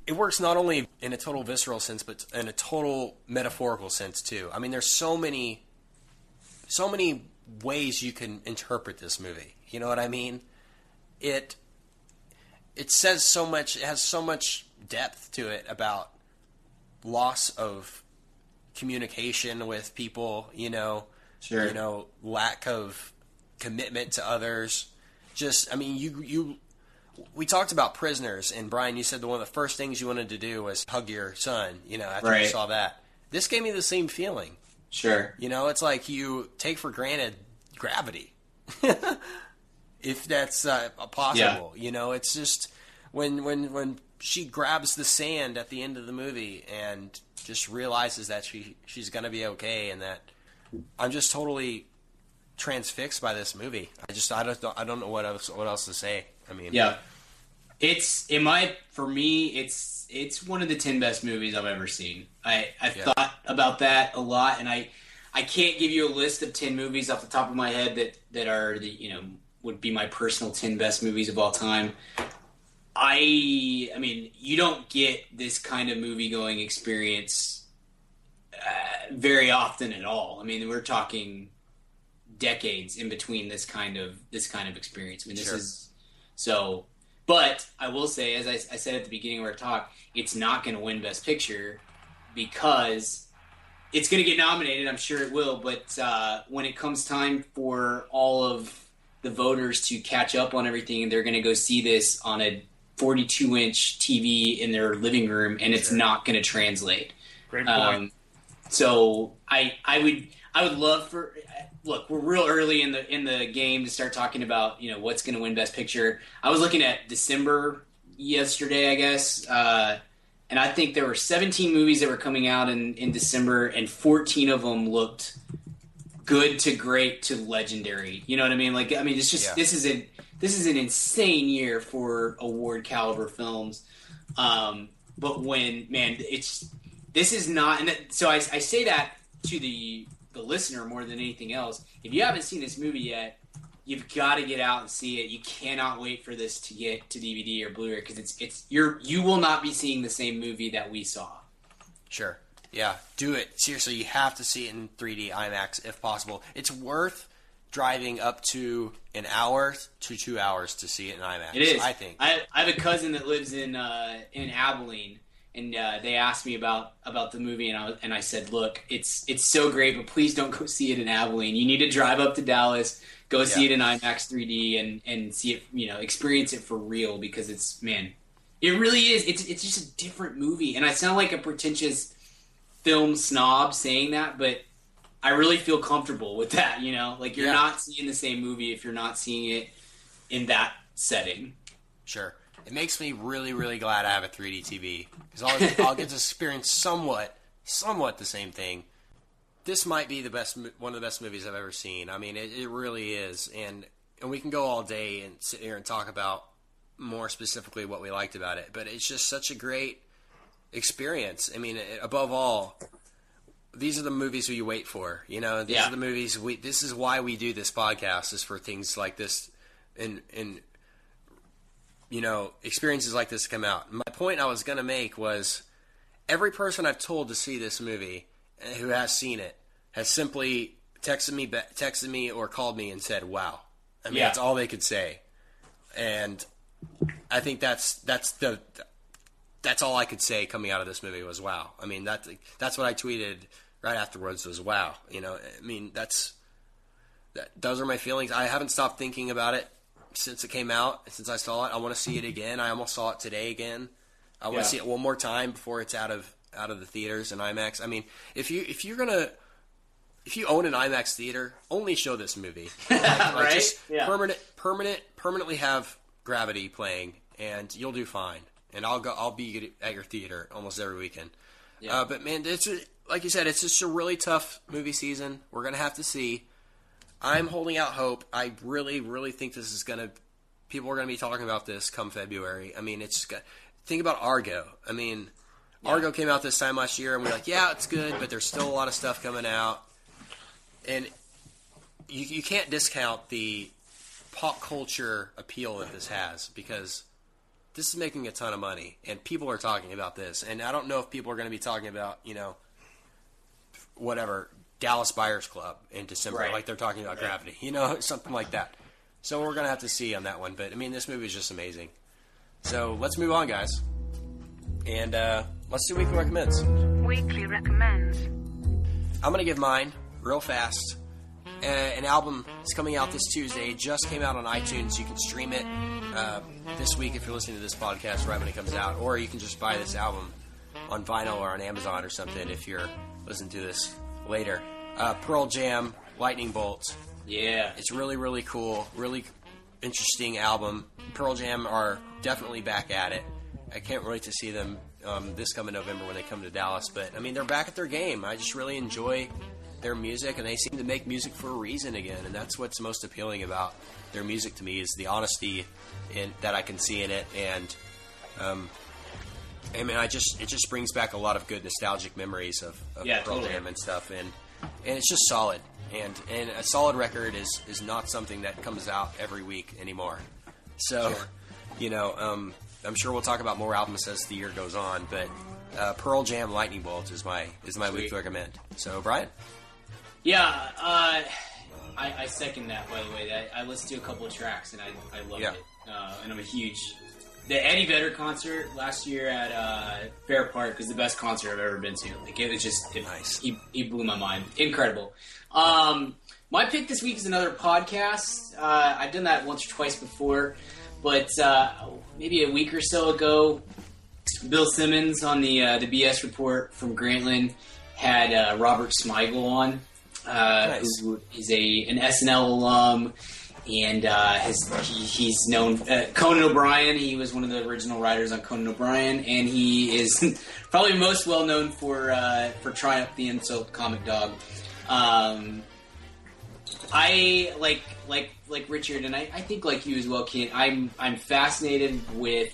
It works not only in a total visceral sense, but in a total metaphorical sense too. I mean, there's so many, so many ways you can interpret this movie. You know what I mean? It it says so much. It has so much depth to it about loss of communication with people. You know, sure. You know, lack of commitment to others. Just, I mean, you, you, we talked about Prisoners, and Brian, you said that one of the first things you wanted to do was hug your son, you know, after right. you saw that. This gave me the same feeling. Sure. You know, it's like you take for granted gravity, if that's uh, possible. Yeah. You know, it's just when, when, when she grabs the sand at the end of the movie and just realizes that she, she's going to be okay, and that I'm just totally transfixed by this movie. I just I don't I don't know what else what else to say. I mean, yeah, it's in my for me it's it's one of the ten best movies I've ever seen. I I've yeah. thought about that a lot, and I I can't give you a list of ten movies off the top of my head that that are the you know would be my personal ten best movies of all time. I I mean you don't get this kind of movie going experience uh, very often at all. I mean we're talking decades in between this kind of this kind of experience. I mean, this sure. is so. But I will say, as I, I said at the beginning of our talk, it's not going to win Best Picture because it's going to get nominated. I'm sure it will. But uh, when it comes time for all of the voters to catch up on everything, they're going to go see this on a forty-two inch T V in their living room, and it's sure. not going to translate. Great point. Um, so I I would I would love for. Look, we're real early in the in the game to start talking about, you know, what's going to win Best Picture. I was looking at December yesterday, I guess, uh, and I think there were seventeen movies that were coming out in, in December, and fourteen of them looked good to great to legendary. You know what I mean? Like, I mean, it's just yeah. this is a this is an insane year for award caliber films. Um, but when man, it's this is not, and that, so I, I say that to the. the listener more than anything else. If you haven't seen this movie yet, you've got to get out and see it. You cannot wait for this to get to D V D or Blu-ray because it's it's you're you will not be seeing the same movie that we saw. Sure. Yeah, do it. Seriously, you have to see it in three D IMAX if possible. It's worth driving up to an hour to two hours to see it in IMAX. It is. I think. I, I have a cousin that lives in uh, in Abilene. And uh, they asked me about, about the movie, and I and I said, look, it's it's so great, but please don't go see it in Abilene. You need to drive up to Dallas, go yeah. see it in IMAX three D, and, and see it, you know, experience it for real because it's man, it really is. It's it's just a different movie, and I sound like a pretentious film snob saying that, but I really feel comfortable with that. You know, like you're yeah. not seeing the same movie if you're not seeing it in that setting. Sure. It makes me really, really glad I have a three D T V because I'll, I'll get to experience somewhat, somewhat the same thing. This might be the best, one of the best movies I've ever seen. I mean, it, it really is, and and we can go all day and sit here and talk about more specifically what we liked about it. But it's just such a great experience. I mean, it, above all, these are the movies we wait for. You know, these yeah. are the movies we. This is why we do this podcast, is for things like this, and and. You know, experiences like this come out. My point I was going to make was every person I've told to see this movie who has seen it has simply texted me texted me or called me and said, wow. I mean, yeah. that's all they could say. And I think that's that's the that's all I could say coming out of this movie was wow. I mean, that that's what I tweeted right afterwards was wow. You know, I mean, that's that, those are my feelings. I haven't stopped thinking about it out since it came out, since I saw it. I want to see it again. I almost saw it today again. I want yeah. to see it one more time before it's out of out of the theaters and IMAX. I mean, if you if you're gonna if you own an IMAX theater, only show this movie. Like, right? Like just yeah. permanent, permanent, permanently have Gravity playing, and you'll do fine. And I'll go. I'll be at your theater almost every weekend. Yeah. Uh, but man, it's a, like you said, it's just a really tough movie season. We're gonna have to see. I'm holding out hope. I really, really think this is gonna. People are gonna be talking about this come February. I mean, it's got. Think about Argo. I mean, yeah. Argo came out this time last year, and we're like, yeah, it's good, but there's still a lot of stuff coming out, and you you can't discount the pop culture appeal that this has because. This is making a ton of money, and people are talking about this. And I don't know if people are going to be talking about, you know, whatever, Dallas Buyers Club in December, right. like they're talking about right. Gravity, you know, something like that. So we're going to have to see on that one. But, I mean, this movie is just amazing. So let's move on, guys. And uh, let's do Weekly Recommends. Weekly Recommends. I'm going to give mine real fast. Uh, an album is coming out this Tuesday. It just came out on iTunes. You can stream it uh, this week if you're listening to this podcast right when it comes out. Or you can just buy this album on vinyl or on Amazon or something if you're listening to this later. Uh, Pearl Jam, Lightning Bolt. Yeah. It's really, really cool. Really interesting album. Pearl Jam are definitely back at it. I can't wait to see them um, this coming November when they come to Dallas. But, I mean, they're back at their game. I just really enjoy their music, and they seem to make music for a reason again, and that's what's most appealing about their music to me is the honesty in, that I can see in it, and um, I mean, I just it just brings back a lot of good nostalgic memories of, of yeah, Pearl totally. Jam and stuff, and and it's just solid, and and a solid record is is not something that comes out every week anymore, so sure. you know um, I'm sure we'll talk about more albums as the year goes on, but uh, Pearl Jam Lightning Bolt is my is my Sweet. Week to recommend. So Brian. Yeah, uh, I, I second that, by the way. I, I listened to a couple of tracks, and I, I loved yeah. it. Uh, and I'm a huge... The Eddie Vedder concert last year at uh, Fair Park was the best concert I've ever been to. Like, it was just... It, nice. He, he blew my mind. Incredible. Um, my pick this week is another podcast. Uh, I've done that once or twice before, but uh, maybe a week or so ago, Bill Simmons on the uh, the B S Report from Grantland had uh, Robert Smigel on. Uh, nice. Who is a an S N L alum, and uh, has he, he's known uh, Conan O'Brien. He was one of the original writers on Conan O'Brien, and he is probably most well known for uh, for Triumph the Insult Comic Dog. Um, I like like like Richard, and I, I think like you as well, Ken. I'm I'm fascinated with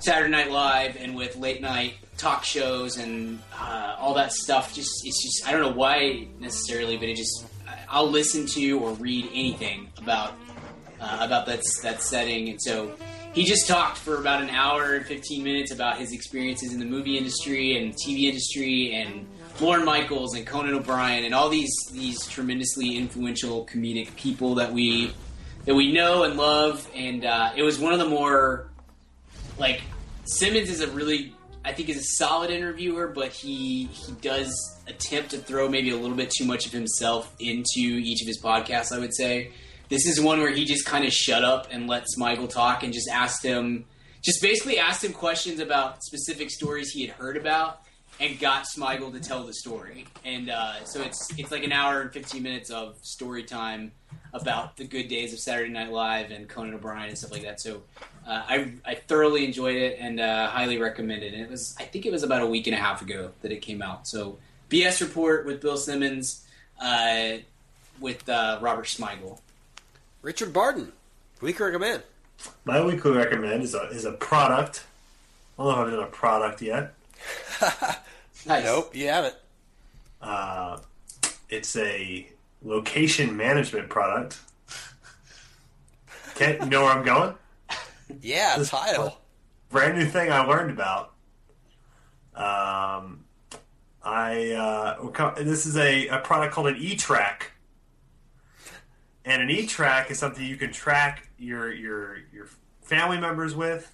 Saturday Night Live and with late night talk shows and uh, all that stuff. Just it's just I don't know why necessarily, but it just I'll listen to or read anything about uh, about that that setting. And so he just talked for about an hour and fifteen minutes about his experiences in the movie industry and T V industry and Lorne Michaels and Conan O'Brien and all these these tremendously influential comedic people that we that we know and love. And uh, it was one of the more like Simmons is a really. I think he's a solid interviewer, but he he does attempt to throw maybe a little bit too much of himself into each of his podcasts, I would say. This is one where he just kind of shut up and let Smigel talk and just asked him, just basically asked him questions about specific stories he had heard about and got Smigel to tell the story. And uh, so it's it's like an hour and fifteen minutes of story time about the good days of Saturday Night Live and Conan O'Brien and stuff like that. So uh, I I thoroughly enjoyed it and uh, highly recommend it. And it was I think it was about a week and a half ago that it came out. So B S Report with Bill Simmons uh, with uh, Robert Smigel. Richard Barden, week recommend. My weekly recommend is a is a product. I don't know if I've done a product yet. Nice. Nope, you haven't. Uh, it's a location management product. Can't you know where I'm going? Yeah, this title. Brand new thing I learned about. Um, I uh, this is a, a product called an E-Track, and an E-Track is something you can track your your your family members with.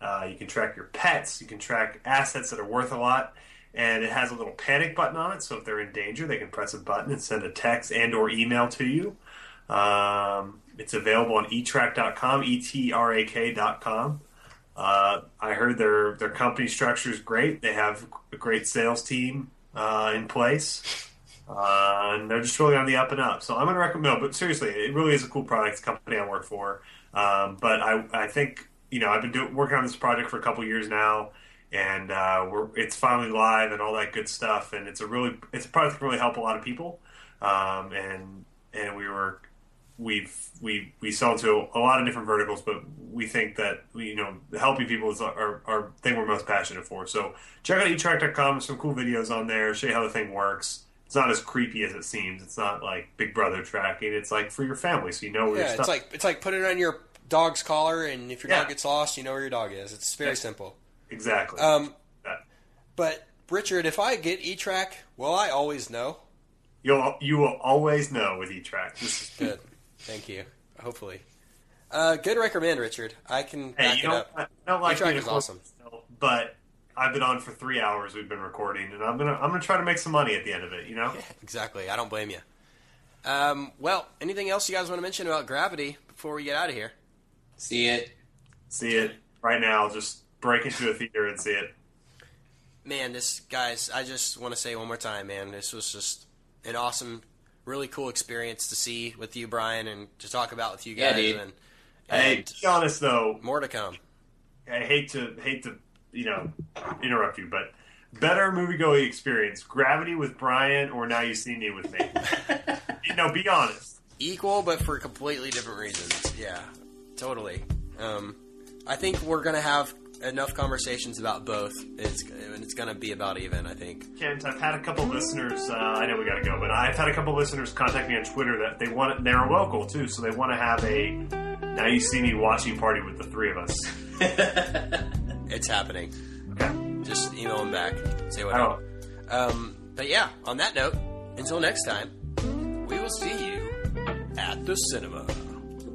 Uh, you can track your pets. You can track assets that are worth a lot. And it has a little panic button on it, so if they're in danger, they can press a button and send a text and or email to you. Um, it's available on e track dot com, E T R A K dot com. Uh, I heard their, their company structure is great. They have a great sales team uh, in place. Uh, and they're just really on the up and up. So I'm going to recommend, no, but seriously, it really is a cool product. It's a company I work for. Um, but I, I think, you know, I've been do, working on this project for a couple years now, and uh, we're, it's finally live and all that good stuff. And it's a really, it's a product that can really help a lot of people. Um, and, and we were, we've, we, we sell to a lot of different verticals, but we think that, you know, helping people is our, our thing we're most passionate for. So check out e track dot com. Some cool videos on there, show you how the thing works. It's not as creepy as it seems. It's not like Big Brother tracking. It's like for your family, so you know where yeah, your stuff. Yeah, it's like it's like putting it on your dog's collar, and if your yeah. dog gets lost, you know where your dog is. It's very yeah. simple. Exactly. Um, yeah. But Richard, if I get E-Track, will I always know? You'll you will always know with E-Track. This is good. Thank you. Hopefully, uh, good recommend, Richard. I can hey, back you it don't, up. I don't like E-Track is awesome, but. I've been on for three hours. We've been recording, and I'm gonna I'm gonna try to make some money at the end of it. You know, yeah, exactly. I don't blame you. Um, well, anything else you guys want to mention about Gravity before we get out of here? See it, see it right now. Just break into a theater and see it. Man, this guys, I just want to say one more time, man. This was just an awesome, really cool experience to see with you, Brian, and to talk about with you guys. Yeah, dude. And, and hey, to be honest though, more to come. I hate to hate to. you know, interrupt you, but better moviegoing experience, Gravity with Brian or Now You See Me with me. You know, be honest. Equal, but for completely different reasons. Yeah, totally. Um, I think we're going to have enough conversations about both. It's, and it's going to be about even, I think. Kent, I've had a couple listeners, uh, I know we got to go, but I've had a couple listeners contact me on Twitter that they want, they're local too, so they want to have a Now You See Me watching party with the three of us. It's happening. Okay. Just email them back. Say whatever. Oh. Um, but yeah, on that note, until next time, we will see you at the cinema.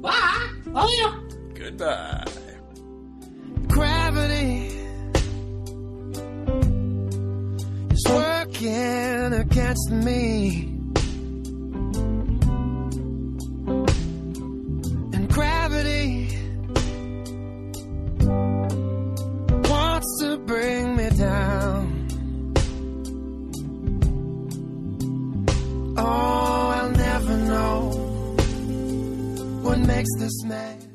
Bye. Oh, yeah. Goodbye. Gravity is working against me. And gravity wants to bring me down. Oh, I'll never know what makes this man.